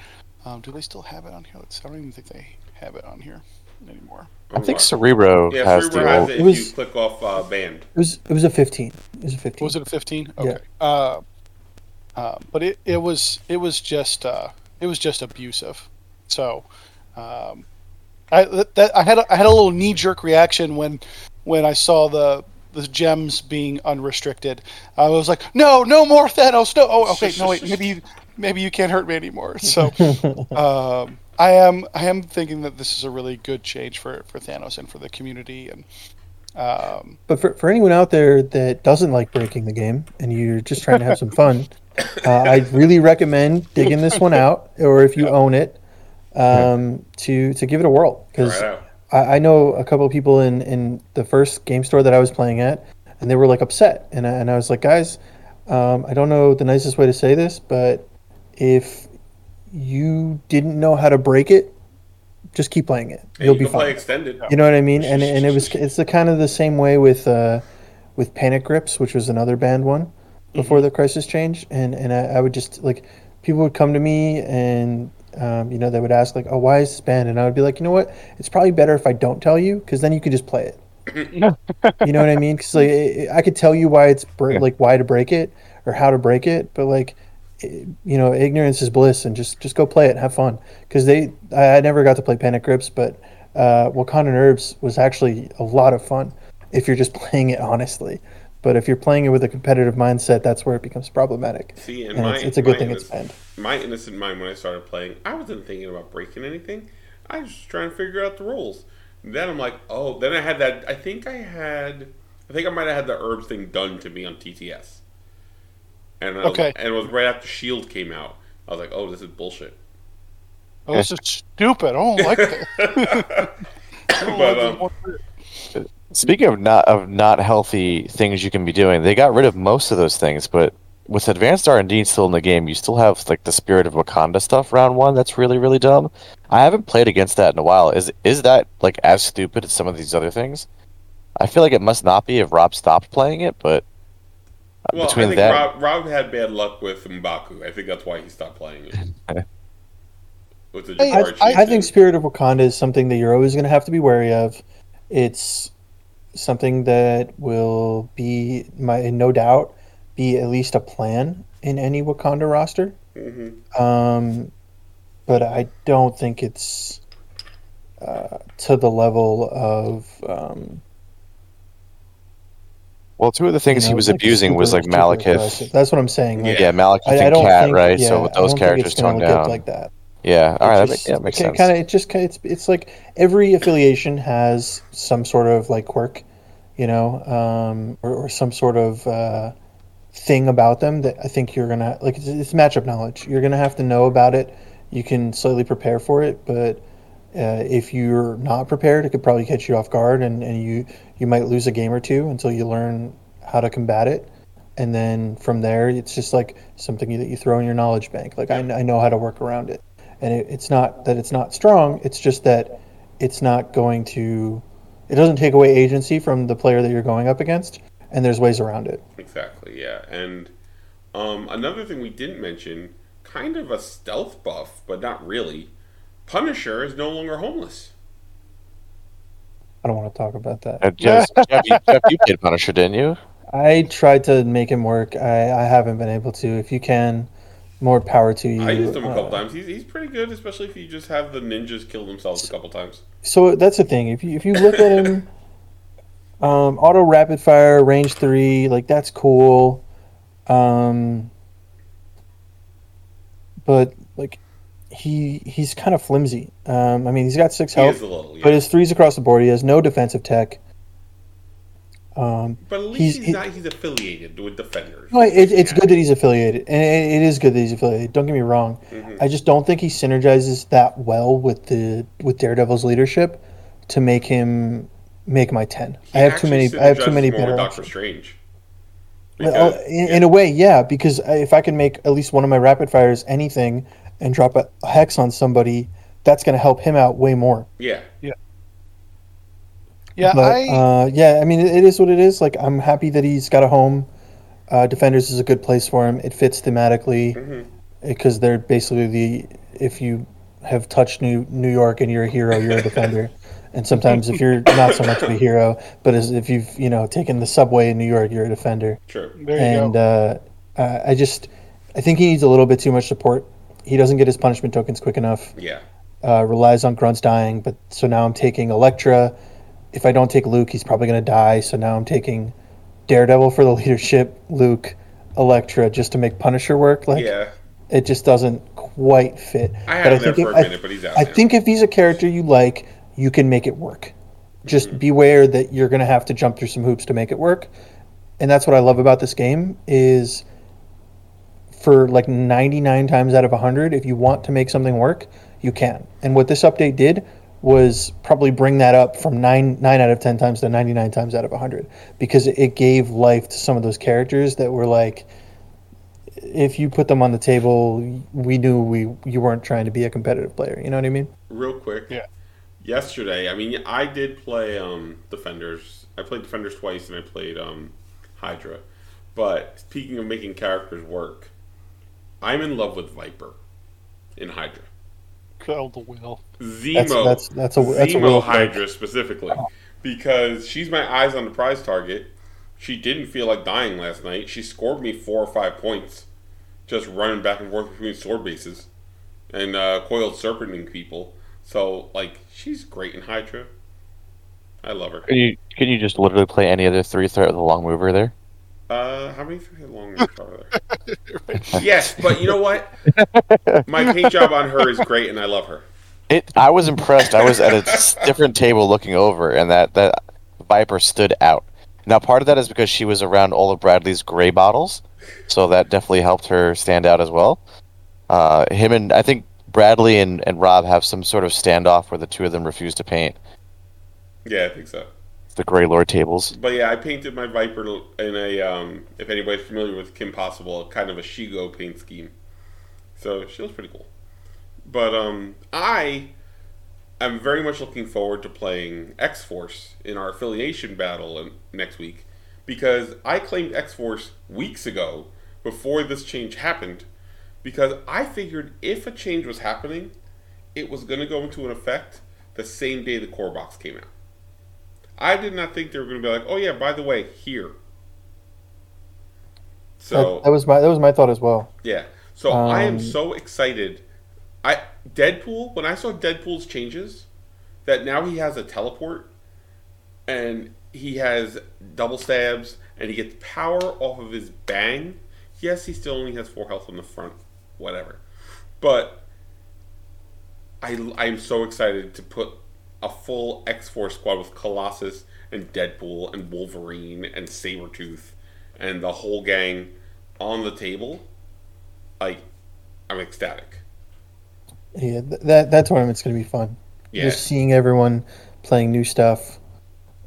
Do they still have it on here? I don't even think they have it on here anymore. I think Cerebro has Cerebro it. If you click off banned. It was a 15. Was it a 15? Okay. Yeah. But it was just abusive. So I had a little knee-jerk reaction when I saw the gems being unrestricted. I was like, no more Thanos, no. Oh, okay, no, wait, maybe you can't hurt me anymore. So I am thinking that this is a really good change for Thanos and for the community. And but for anyone out there that doesn't like breaking the game and you're just trying to have some fun, I really recommend digging this one out, or if you own it, to give it a whirl. Because I know a couple of people in the first game store that I was playing at, and they were like upset, and I was like, guys, I don't know the nicest way to say this, but if you didn't know how to break it, just keep playing it. You'll be fine. Play extended. You know what I mean? And it's the kind of the same way with Panic Grips, which was another banned one before the crisis change. And I would just like, people would come to me and they would ask like, oh, why is this banned? And I would be like, you know what? It's probably better if I don't tell you, because then you can just play it. You know what I mean? Because like, I could tell you why it's why to break it or how to break it, but like, ignorance is bliss, and just go play it, have fun. Because I never got to play Panic Grips, but Wakandan Herbs was actually a lot of fun if you're just playing it honestly. But if you're playing it with a competitive mindset, that's where it becomes problematic. See, and it's a good thing it's banned. My innocent mind, when I started playing, I wasn't thinking about breaking anything. I was just trying to figure out the rules. Then I'm like, oh, then I had that. I think I might have had the herbs thing done to me on TTS. And it was right after Shield came out. I was like, oh, this is bullshit. Oh, this is stupid. I don't like that. Speaking of not healthy things you can be doing, they got rid of most of those things, but with advanced R&D still in the game, you still have like the Spirit of Wakanda stuff round one. That's really, really dumb. I haven't played against that in a while. Is that like as stupid as some of these other things? I feel like it must not be if Rob stopped playing it, but well, between I think that... Rob had bad luck with M'Baku. I think that's why he stopped playing it. With the I think Spirit of Wakanda is something that you're always going to have to be wary of. It's something that will be, no doubt, be at least a plan in any Wakanda roster. Mm-hmm. But I don't think it's to the level of... Well, two of the things he was abusing was like Malekith. That's what I'm saying. Like, Malekith and Cat, right? Yeah, so with those characters toned down, like that. Yeah, all right, that makes sense. It's like every affiliation has some sort of like quirk, or some sort of thing about them that I think you're gonna like. It's matchup knowledge. You're gonna have to know about it. You can slightly prepare for it, but if you're not prepared, it could probably catch you off guard, and you might lose a game or two until you learn how to combat it. And then from there, it's just like something that you throw in your knowledge bank. Like, I know how to work around it. And it's not that it's not strong. It's just that it's not going to... It doesn't take away agency from the player that you're going up against. And there's ways around it. Exactly, yeah. And another thing we didn't mention, kind of a stealth buff, but not really. Punisher is no longer homeless. I don't want to talk about that. Jeff, you played Punisher, didn't you? I tried to make him work. I haven't been able to. If you can, more power to you. I used him a couple times. He's pretty good, especially if you just have the ninjas kill themselves a couple times. So that's the thing. If you look at him, auto rapid fire, range 3, like that's cool. But like. He's kind of flimsy. He's got 6 health, but his 3's across the board. He has no defensive tech. But at least he's affiliated with defenders. No, it's good that he's affiliated, and it is good that he's affiliated. Don't get me wrong. Mm-hmm. I just don't think he synergizes that well with Daredevil's leadership to make him make my 10. I have too many better. Doctor Strange. Because, in a way, yeah, because if I can make at least one of my rapid fires anything and drop a hex on somebody, that's going to help him out way more. Yeah. But, it is what it is. Like, I'm happy that he's got a home. Defenders is a good place for him. It fits thematically because they're basically if you have touched New York and you're a hero, you're a defender. And sometimes if you're not so much of a hero, but if you've taken the subway in New York, you're a defender. Sure. There you go. I think he needs a little bit too much support. He doesn't get his punishment tokens quick enough. Yeah. Relies on grunts dying, but so now I'm taking Elektra. If I don't take Luke, he's probably going to die, so now I'm taking Daredevil for the leadership, Luke, Elektra, just to make Punisher work. Like, yeah. It just doesn't quite fit. I had him there for a minute, but he's out. I think if he's a character you like, you can make it work. Just beware that you're going to have to jump through some hoops to make it work. And that's what I love about this game is... For like 99 times out of 100, if you want to make something work, you can. And what this update did was probably bring that up from 9 out of 10 times to 99 times out of 100, because it gave life to some of those characters that were like, if you put them on the table, we knew you weren't trying to be a competitive player. You know what I mean? real quick. Yeah. Yesterday, I mean, I did play Defenders. I played Defenders twice, and I played Hydra. But speaking of making characters work, I'm in love with Viper in Hydra. Oh, the will. Zemo. That's a Zemo Hydra specifically. Oh. Because she's my eyes on the prize target. She didn't feel like dying last night. She scored me 4 or 5 points just running back and forth between sword bases and coiled serpenting people. So, like, she's great in Hydra. I love her. Can you just literally play any other three-star with a long mover there? How many long moves are there? Yes, but you know what? My paint job on her is great, and I love her. I was impressed. I was at a different table looking over, and that Viper stood out. Now, part of that is because she was around all of Bradley's gray bottles, so that definitely helped her stand out as well. Him and I think Bradley and Rob have some sort of standoff where the two of them refuse to paint. Yeah, I think so. The Grey Lord tables. But yeah, I painted my Viper in a, if anybody's familiar with Kim Possible, kind of a Shigo paint scheme. So she looks pretty cool. But I am very much looking forward to playing X-Force in our affiliation battle next week, because I claimed X-Force weeks ago before this change happened, because I figured if a change was happening, it was going to go into an effect the same day the core box came out. I did not think they were going to be like, oh yeah, by the way, here. So that was my thought as well. Yeah. So I am so excited. Deadpool, when I saw Deadpool's changes, that now he has a teleport, and he has double stabs, and he gets power off of his bang. Yes, he still only has 4 health on the front, whatever. But I'm so excited to put a full X-Force squad with Colossus and Deadpool and Wolverine and Sabretooth and the whole gang on the table. Like, I'm ecstatic. Yeah, that tournament's going to be fun. Yeah. Just seeing everyone playing new stuff.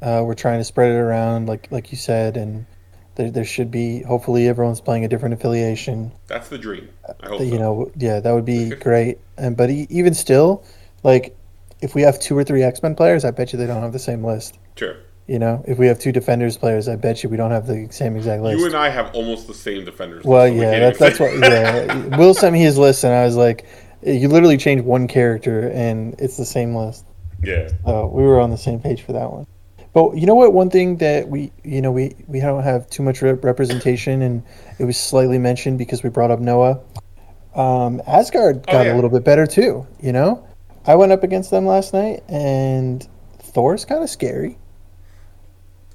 We're trying to spread it around, like you said, and there should be, hopefully everyone's playing a different affiliation. That's the dream. I hope you know, yeah, that would be great. And but even still, like, if we have 2 or 3 X-Men players, I bet you they don't have the same list. Sure. You know, if we have 2 Defenders players, I bet you we don't have the same exact list. You and I have almost the same Defenders list. Well, yeah, that's what. Yeah, Will sent me his list, and I was like, you literally change one character, and it's the same list. Yeah. So we were on the same page for that one. But you know what? One thing that we don't have too much representation, and it was slightly mentioned because we brought up Noah. Asgard got a little bit better too. You know. I went up against them last night, and Thor's kind of scary.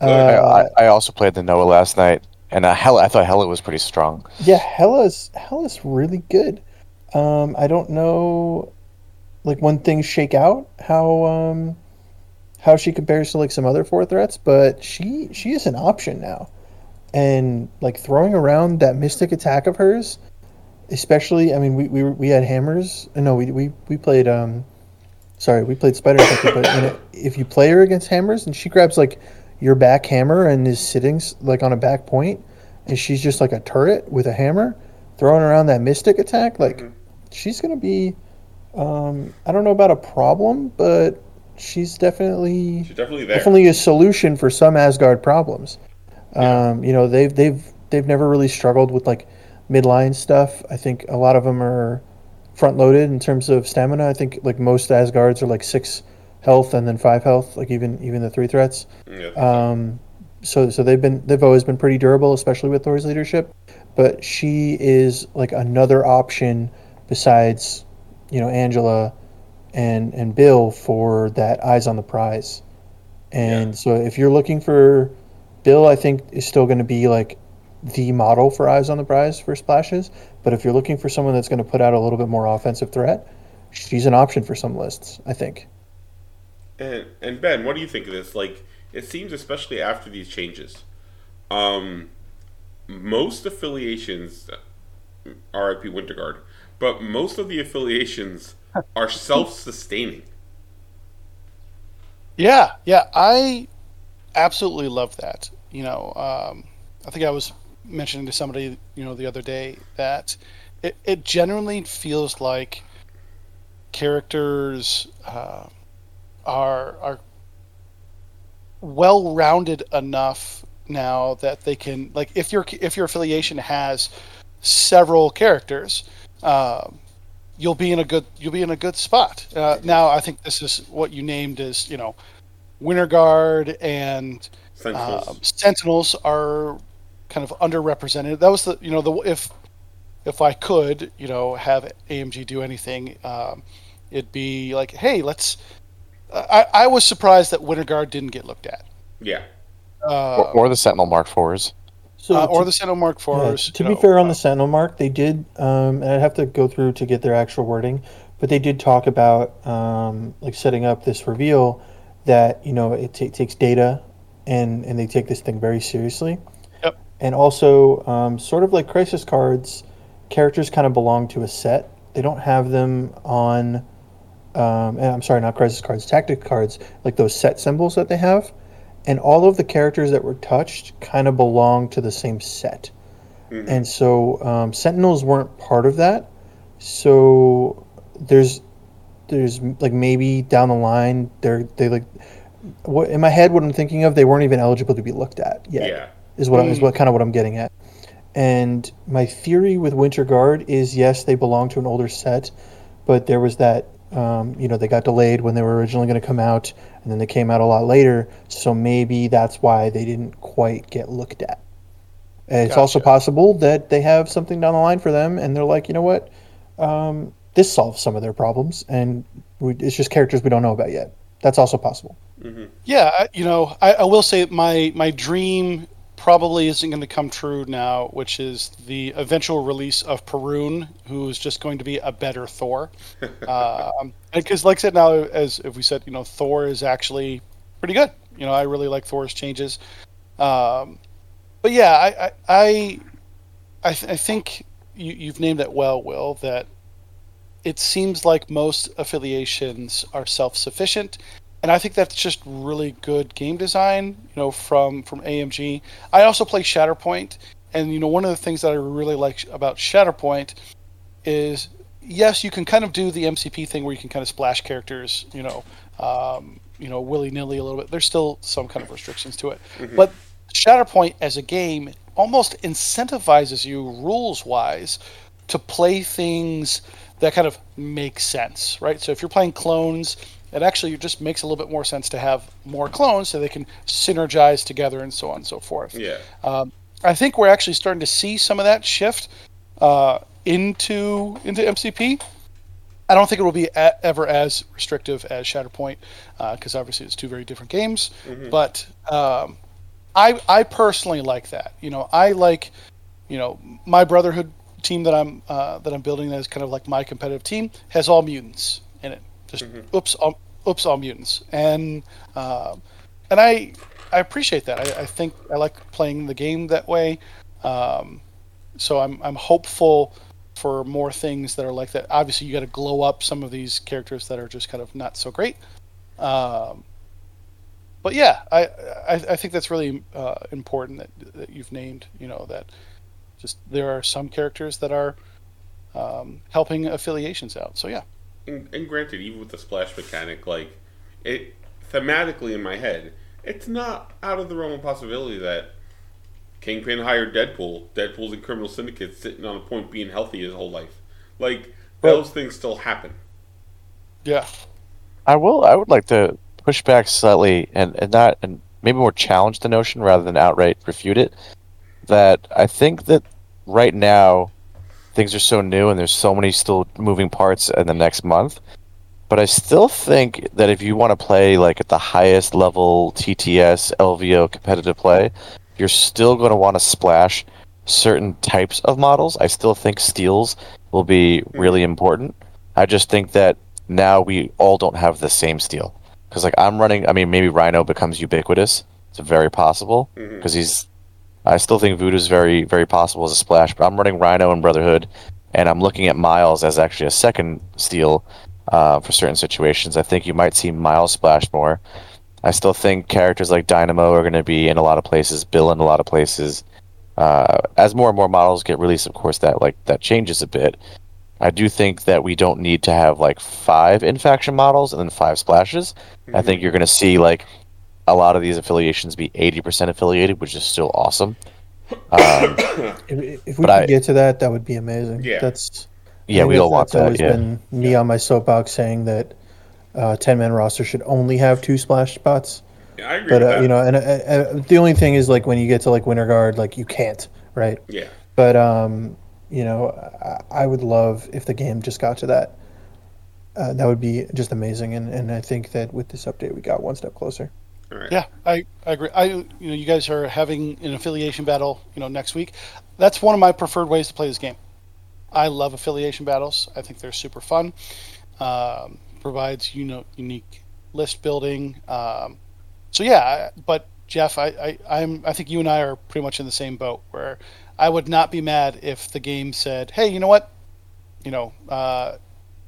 I also played the Noah last night, and Hela, I thought Hela was pretty strong. Yeah, Hela's really good. I don't know, like, when things shake out, how she compares to, like, some other 4 threats, but she is an option now. And, like, throwing around that mystic attack of hers, especially, I mean, we had hammers. No, we played... we played Spider-Man. But if you play her against hammers and she grabs, like, your back hammer and is sitting, like, on a back point, and she's just like a turret with a hammer, throwing around that mystic attack, like, mm-hmm. She's going to be... I don't know about a problem, but she's definitely... She's definitely there. Definitely a solution for some Asgard problems. Yeah. You know, they've never really struggled with, like, midline stuff. I think a lot of them are front-loaded in terms of stamina. I think, like, most Asgards are like 6 health and then 5 health, like even the 3 threats. Yeah. So they've always been pretty durable, especially with Thor's leadership. But she is like another option besides, you know, Angela and Bill for that eyes on the prize. And yeah. So if you're looking for Bill, I think is still going to be like the model for eyes on the prize for splashes, but if you're looking for someone that's going to put out a little bit more offensive threat, she's an option for some lists, I think. And Ben, what do you think of this? Like, it seems, especially after these changes, most affiliations, RIP Winterguard, but most of the affiliations are self-sustaining. Yeah, I absolutely love that. You know, I think I was mentioning to somebody, you know, the other day that it generally feels like characters are well-rounded enough now that they can, like, if your affiliation has several characters, you'll be in a good spot. Now, I think this is what you named as, you know, Winter Guard and Sentinels are kind of underrepresented. That was the, you know, the if I could, you know, have AMG do anything, it'd be like, hey, let's. I was surprised that Winter Guard didn't get looked at. Yeah. Or the Sentinel Mark IVs. Or the Sentinel Mark IVs. Yeah, to be fair, on the Sentinel Mark, they did, and I'd have to go through to get their actual wording, but they did talk about like setting up this reveal that, you know, it takes data, and they take this thing very seriously. Yep. And also, sort of like Crisis cards, characters kind of belong to a set. They don't have them on... and I'm sorry, not crisis cards, tactic cards, like those set symbols that they have. And all of the characters that were touched kind of belong to the same set. Mm-hmm. And so Sentinels weren't part of that. So there's like maybe down the line, they like, what in my head, what I'm thinking of, they weren't even eligible to be looked at yet, is what I'm getting at. And my theory with Winter Guard is, yes, they belong to an older set, but there was that, you know, they got delayed when they were originally going to come out, and then they came out a lot later, so maybe that's why they didn't quite get looked at. It's Gotcha. Also possible that they have something down the line for them, and they're like, you know what, this solves some of their problems, and it's just characters we don't know about yet. That's also possible. Mm-hmm. Yeah, you know, I will say my dream probably isn't going to come true now, which is the eventual release of Perun, who is just going to be a better Thor. Because like I said, now, as if we said, you know, Thor is actually pretty good. You know, I really like Thor's changes. But yeah, I think you've named it well, Will, that it seems like most affiliations are self-sufficient. And I think that's just really good game design, you know, from AMG. I also play Shatterpoint, and, you know, one of the things that I really like about Shatterpoint is, yes, you can kind of do the MCP thing where you can kind of splash characters, you know, willy-nilly a little bit. There's still some kind of restrictions to it. Mm-hmm. But Shatterpoint as a game almost incentivizes you rules-wise to play things that kind of make sense, right? So if you're playing clones... It actually just makes a little bit more sense to have more clones so they can synergize together and so on and so forth. Yeah, I think we're actually starting to see some of that shift into MCP. I don't think it will be ever as restrictive as Shatterpoint because obviously it's two very different games. Mm-hmm. But I personally like that. You know, I like, you know, my Brotherhood team that I'm building that is kind of like my competitive team has all mutants in it. Just mm-hmm. oops, all mutants, and I appreciate that. I think I like playing the game that way, so I'm hopeful for more things that are like that. Obviously, you got to glow up some of these characters that are just kind of not so great, but yeah, I think that's really important that you've named. You know, that just there are some characters that are helping affiliations out. So yeah. And granted, even with the splash mechanic, like, it thematically in my head, it's not out of the realm of possibility that Kingpin hired Deadpool. Deadpool's in criminal syndicate sitting on a point being healthy his whole life. Like, those things still happen. Yeah. I would like to push back slightly and maybe more challenge the notion rather than outright refute it. That I think that right now things are so new and there's so many still moving parts in the next month. But I still think that if you want to play like at the highest level TTS, LVO competitive play, you're still going to want to splash certain types of models. I still think steals will be really important. I just think that now we all don't have the same steal. Because like I'm running, I mean, maybe Rhino becomes ubiquitous. It's very possible because I still think Voodoo is very, very possible as a splash, but I'm running Rhino and Brotherhood, and I'm looking at Miles as actually a second steal for certain situations. I think you might see Miles splash more. I still think characters like Dynamo are going to be in a lot of places, Bill in a lot of places. As more and more models get released, of course, that changes a bit. I do think that we don't need to have like 5 in-faction models and then 5 splashes. Mm-hmm. I think you're going to see like a lot of these affiliations be 80% affiliated, which is still awesome. If we could get to that, that would be amazing. Yeah, that's, yeah, we all want that. That's always been me on my soapbox saying that 10-man roster should only have 2 splash spots. Yeah, I agree with that. You know, and the only thing is like when you get to like Winter Guard, like you can't, right? Yeah. But you know, I would love if the game just got to that. That would be just amazing, and I think that with this update, we got one step closer. All right. Yeah, I agree. You know, you guys are having an affiliation battle, you know, next week. That's one of my preferred ways to play this game. I love affiliation battles. I think they're super fun. Provides, you know, unique list building. So yeah, but Jeff, I think you and I are pretty much in the same boat where. I would not be mad if the game said, hey, you know what? You know,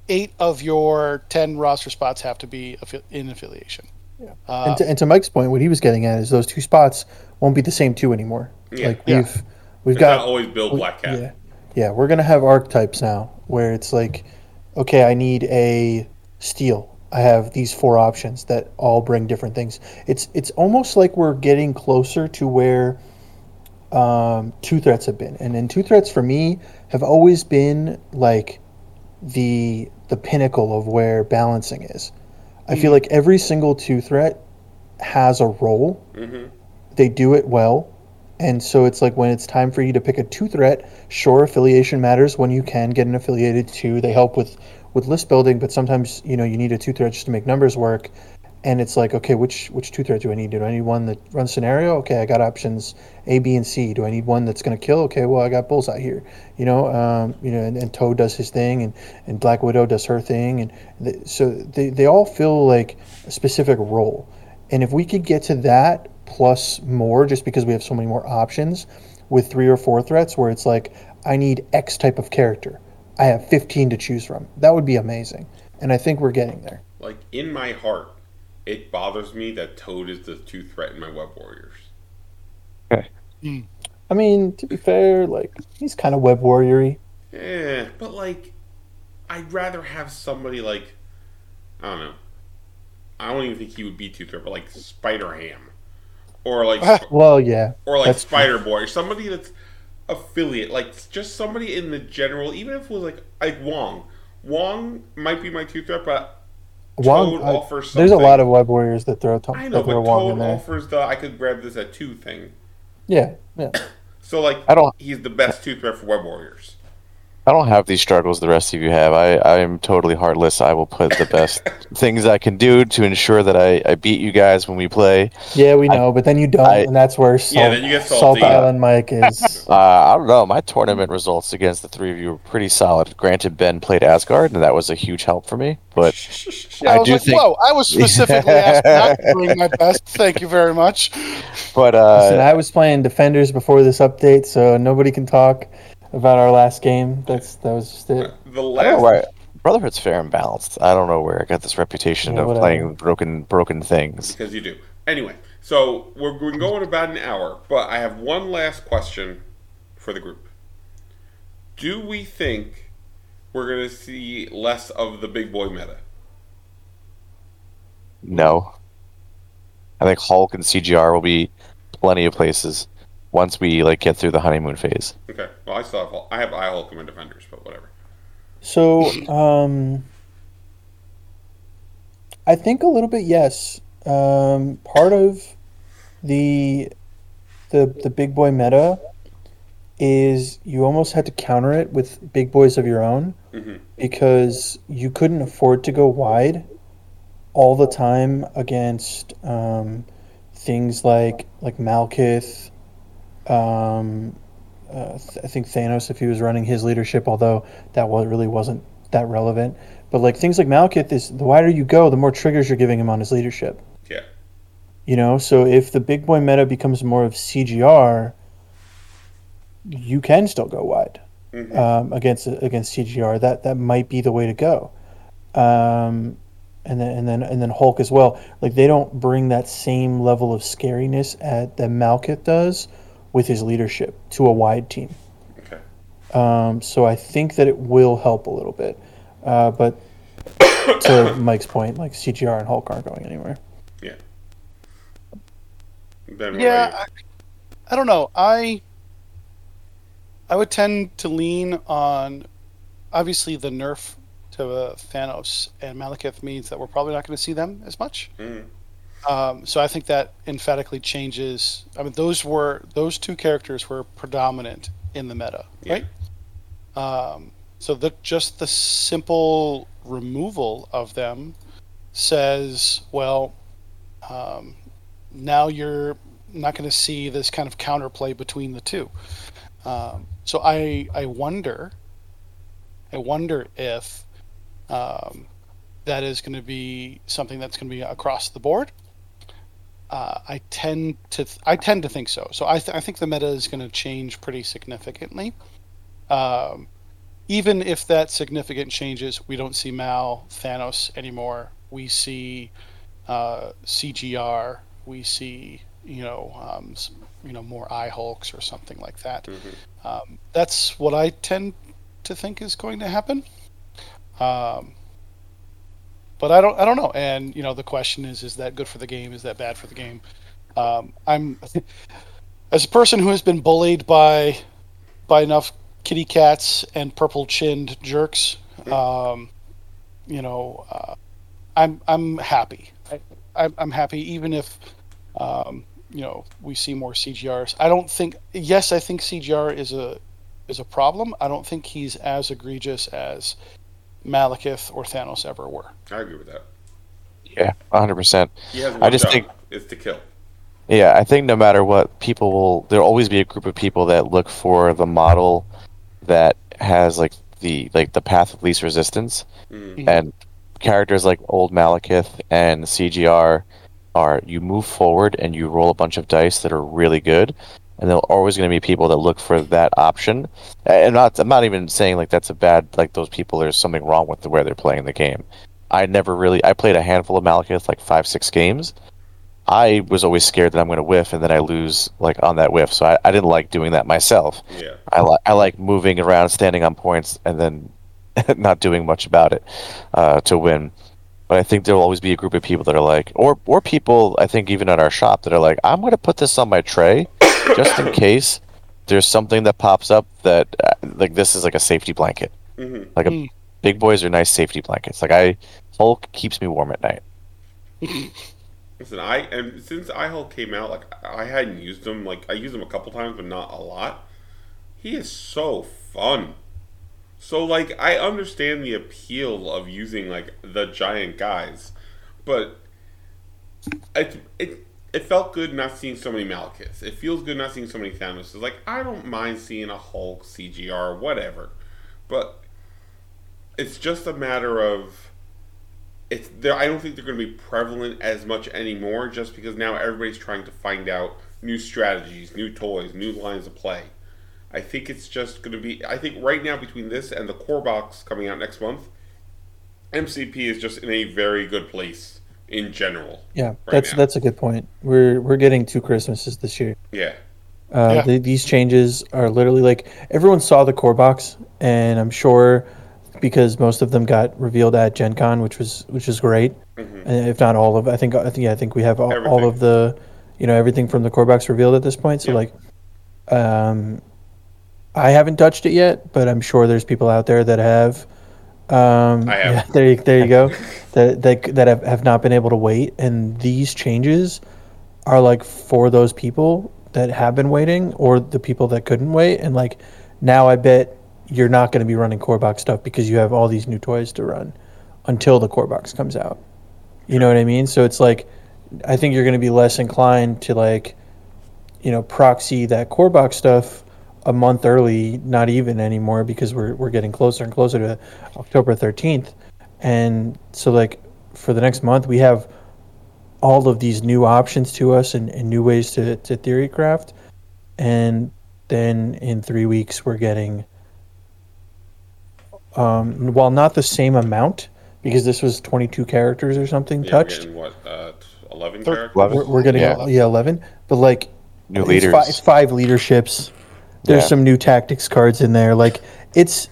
8 of your 10 roster spots have to be in affiliation. Yeah. And to Mike's point, what he was getting at is those 2 spots won't be the same 2 anymore. Yeah. Like we've got not always build Black Cat. Yeah, we're going to have archetypes now where it's like, okay, I need a steal. I have these 4 options that all bring different things. It's almost like we're getting closer to where Two Threats have been, and Two Threats for me have always been like the pinnacle of where balancing is. I feel like every single Two Threat has a role. Mm-hmm. They do it well, and so it's like when it's time for you to pick a Two Threat, sure, affiliation matters. When you can get an affiliated 2, they help with list building, but sometimes, you know, you need a Two Threat just to make numbers work. And it's like, okay, which Two Threat do I need? Do I need one that runs scenario? Okay, I got options A, B, and C. Do I need one that's going to kill? Okay, well, I got Bullseye here. You know, and Toad does his thing, and Black Widow does her thing, and so they all feel like a specific role. And if we could get to that plus more, just because we have so many more options with 3 or 4 threats, where it's like, I need X type of character. I have 15 to choose from. That would be amazing, and I think we're getting there. Like in my heart. It bothers me that Toad is the Two Threat in my Web Warriors. Okay. Mm. I mean, to be fair, like, he's kind of Web Warrior-y. Yeah, but, like, I'd rather have somebody like, I don't know. I don't even think he would be Two Threat, but, like, Spider-Ham. Or, like... well, yeah. Or, like, Spider-Boy. Or somebody that's affiliate. Like, just somebody in the general, even if it was, like Wong. Wong might be my Two Threat, but... Wong, there's a lot of Web Warriors that throw Wong in there. I know, but Toad offers the I could grab this at 2 thing. Yeah. So, like, he's the best Two Threat for Web Warriors. I don't have these struggles the rest of you have. I am totally heartless. I will put the best things I can do to ensure that I beat you guys when we play. Yeah, we know, but then you don't, and that's where then you get salty. Salt Island Mike is... I don't know. My tournament results against the 3 of you were pretty solid. Granted, Ben played Asgard, and that was a huge help for me, but I think... Whoa, I was specifically asked not to bring my best. Thank you very much. But listen, I was playing Defenders before this update, so nobody can talk about our last game. That was just it. The last Brotherhood's fair and balanced. I don't know where I got this reputation of playing broken things. Because you do. Anyway, so we're going about an hour, but I have one last question for the group. Do we think we're going to see less of the big boy meta? No. I think Hulk and CGR will be plenty of places. Once we get through the honeymoon phase. Okay. Well, I have Hulk in Defenders, but whatever. So, I think a little bit yes. Part of the big boy meta is you almost had to counter it with big boys of your own, mm-hmm. because you couldn't afford to go wide all the time against things like Malekith. I think Thanos, if he was running his leadership, although that really wasn't that relevant. But things like Malekith, the wider you go, the more triggers you're giving him on his leadership. Yeah. You know, so if the big boy meta becomes more of CGR, you can still go wide, mm-hmm. Against CGR. That might be the way to go. And then Hulk as well. Like, they don't bring that same level of scariness that Malekith does with his leadership to a wide team. Okay. So I think that it will help a little bit. But to Mike's point, like CGR and Hulk aren't going anywhere. Yeah. Ben, yeah, I don't know. I would tend to lean on, obviously, the nerf to Thanos and Malekith means that we're probably not going to see them as much. Mm. So I think that emphatically changes. I mean, those two characters were predominant in the meta, yeah. Right? So just the simple removal of them says, well, now you're not going to see this kind of counterplay between the two. So I wonder if that is going to be something that's going to be across the board. I tend to think so. So I think the meta is going to change pretty significantly. Even if that significant changes, we don't see Mal, Thanos anymore. We see CGR. We see more eye hulks or something like that. Mm-hmm. That's what I tend to think is going to happen. But I don't know. And, the question is that good for the game? Is that bad for the game? I'm as a person who has been bullied by enough kitty cats and purple chinned jerks, I'm happy. I'm happy. Even if, we see more CGRs. I think CGR is a problem. I don't think he's as egregious as Malekith or Thanos ever were. I agree with that. Yeah, 100%. I just think it's to kill. Yeah, I think no matter what, there'll always be a group of people that look for the model that has the path of least resistance, and characters like old Malekith and CGR are you move forward and you roll a bunch of dice that are really good. And there are always going to be people that look for that option. And I'm not even saying that's a bad, those people, there's something wrong with the way they're playing the game. I played a handful of Malekith, 5-6 games. I was always scared that I'm going to whiff and then I lose on that whiff. So I didn't like doing that myself. Yeah. I like moving around, standing on points, and then not doing much about it to win. But I think there will always be a group of people that are or people, I think even at our shop, that are I'm going to put this on my tray just in case there's something that pops up that this is a safety blanket. Mm-hmm. Big boys are nice safety blankets. Hulk keeps me warm at night. Listen, since iHulk came out, I hadn't used him. I used him a couple times, but not a lot. He is so fun. So, I understand the appeal of using, the giant guys, but it felt good not seeing so many Malekiths. It feels good not seeing so many Thanos. I don't mind seeing a Hulk, CGR, whatever, but it's just a matter of, I don't think they're going to be prevalent as much anymore just because now everybody's trying to find out new strategies, new toys, new lines of play. I think it's just going to be... I think right now, between this and the core box coming out next month, MCP is just in a very good place in general. Yeah, right, that's a good point. We're getting two Christmases this year. Yeah. These changes are literally everyone saw the core box, and I'm sure because most of them got revealed at Gen Con, which is great. Mm-hmm. And if not all of... I think we have all of the... everything from the core box revealed at this point. So, I haven't touched it yet, but I'm sure there's people out there that have. I have. Yeah, there you go. that have not been able to wait, and these changes are for those people that have been waiting or the people that couldn't wait. And now, I bet you're not going to be running core box stuff because you have all these new toys to run until the core box comes out. You know what I mean? So it's I think you're going to be less inclined to proxy that core box stuff a month early, not even anymore, because we're getting closer and closer to October 13th. And so for the next month, we have all of these new options to us and new ways to theory craft. And then in 3 weeks, we're getting, while not the same amount, because this was 22 characters or something touched. We're getting what, 11 characters? We're getting 11. But new leaders. It's five leaderships. There's some new tactics cards in there. Like, it's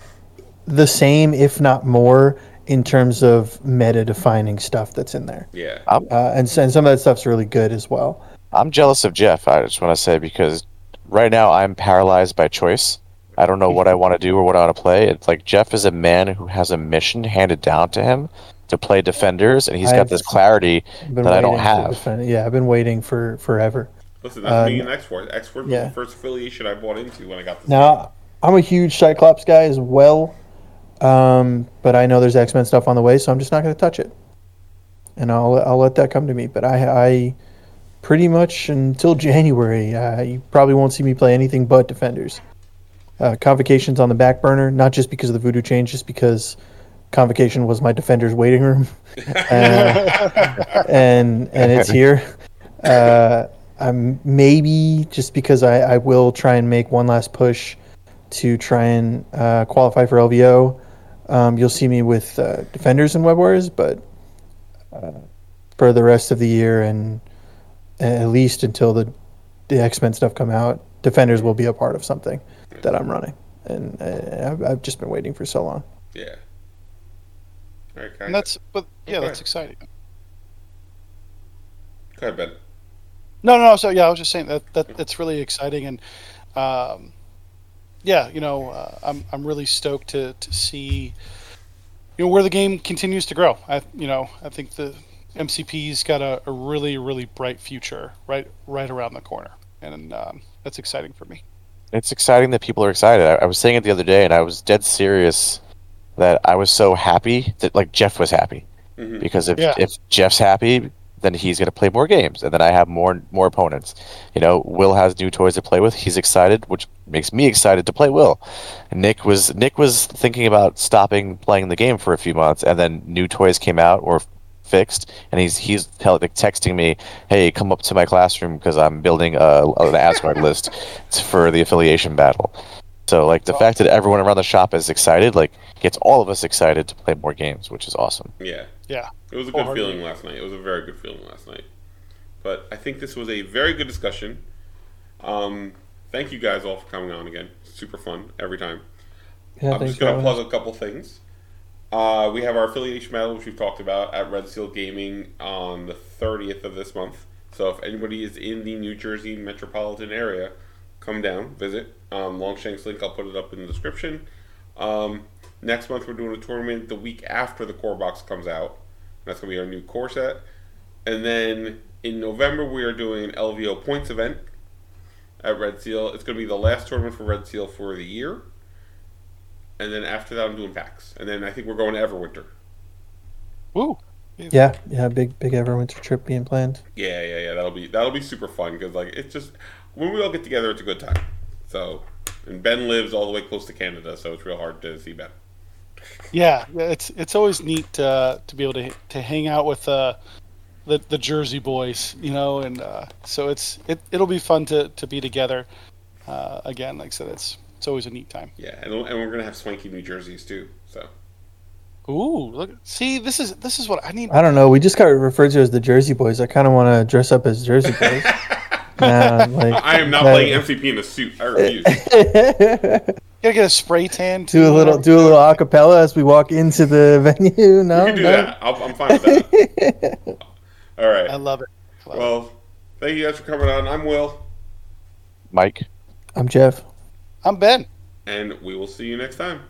the same, if not more, in terms of meta-defining stuff that's in there. Yeah. And some of that stuff's really good as well. I'm jealous of Jeff, I just want to say, because right now I'm paralyzed by choice. I don't know what I want to do or what I want to play. It's like Jeff is a man who has a mission handed down to him to play Defenders, and he's got this clarity that I don't have. Yeah, I've been waiting for forever. Listen, that's me and X-Force. X-Force was the first affiliation I bought into when I got this. Now, I'm a huge Cyclops guy as well, but I know there's X-Men stuff on the way, so I'm just not going to touch it. And I'll let that come to me. But I pretty much until January, you probably won't see me play anything but Defenders. Convocation's on the back burner, not just because of the Voodoo change, just because Convocation was my Defenders waiting room, and it's here. I'm maybe just because I will try and make one last push to try and qualify for LVO. You'll see me with Defenders and Web Warriors, but for the rest of the year and at least until the X-Men stuff come out, Defenders will be a part of something that I'm running, and I've just been waiting for so long. Yeah. All right, that's exciting. Go ahead, Ben. No. So I was just saying that that's really exciting, and I'm really stoked to see where the game continues to grow. I think the MCP's got a really, really bright future right around the corner, and that's exciting for me. It's exciting that people are excited. I was saying it the other day, and I was dead serious that I was so happy that Jeff was happy. Mm-hmm. Because if Jeff's happy, then he's going to play more games, and then I have more opponents. Will has new toys to play with. He's excited, which makes me excited to play Will. And Nick was thinking about stopping playing the game for a few months, and then new toys came out or fixed, and he's texting me, "Hey, come up to my classroom because I'm building an Asteroid list for the affiliation battle." So the fact that everyone around the shop is excited gets all of us excited to play more games, which is awesome. Yeah. It was a good feeling last night. It was a very good feeling last night. But I think this was a very good discussion. Thank you guys all for coming on again. Super fun every time. Yeah, I'm just going to plug a couple things. We have our affiliation battle, which we've talked about, at Red Seal Gaming on the 30th of this month. So if anybody is in the New Jersey metropolitan area, come down, visit. Longshank's link, I'll put it up in the description. Next month, we're doing a tournament the week after the core box comes out. That's going to be our new core set. And then in November, we are doing an LVO points event at Red Seal. It's going to be the last tournament for Red Seal for the year. And then after that, I'm doing PAX. And then I think we're going to Everwinter. Woo! Yeah, big Everwinter trip being planned. Yeah. That'll be super fun because it's just when we all get together, it's a good time. So, and Ben lives all the way close to Canada, so it's real hard to see Ben. Yeah, it's always neat to be able to hang out with the Jersey boys, and so it'll be fun to be together again. Like I said, it's always a neat time. Yeah, and we're gonna have swanky New Jerseys too. So, ooh, look, see, this is what I need. I don't know. We just got referred to as the Jersey boys. I kind of want to dress up as Jersey boys. I am not playing MCP in a suit. I refuse. Gotta get a spray tan. Do a little acapella as we walk into the venue. No, you can do that. I'm fine with that. All right. I love it. Thank you guys for coming on. I'm Will. Mike. I'm Jeff. I'm Ben. And we will see you next time.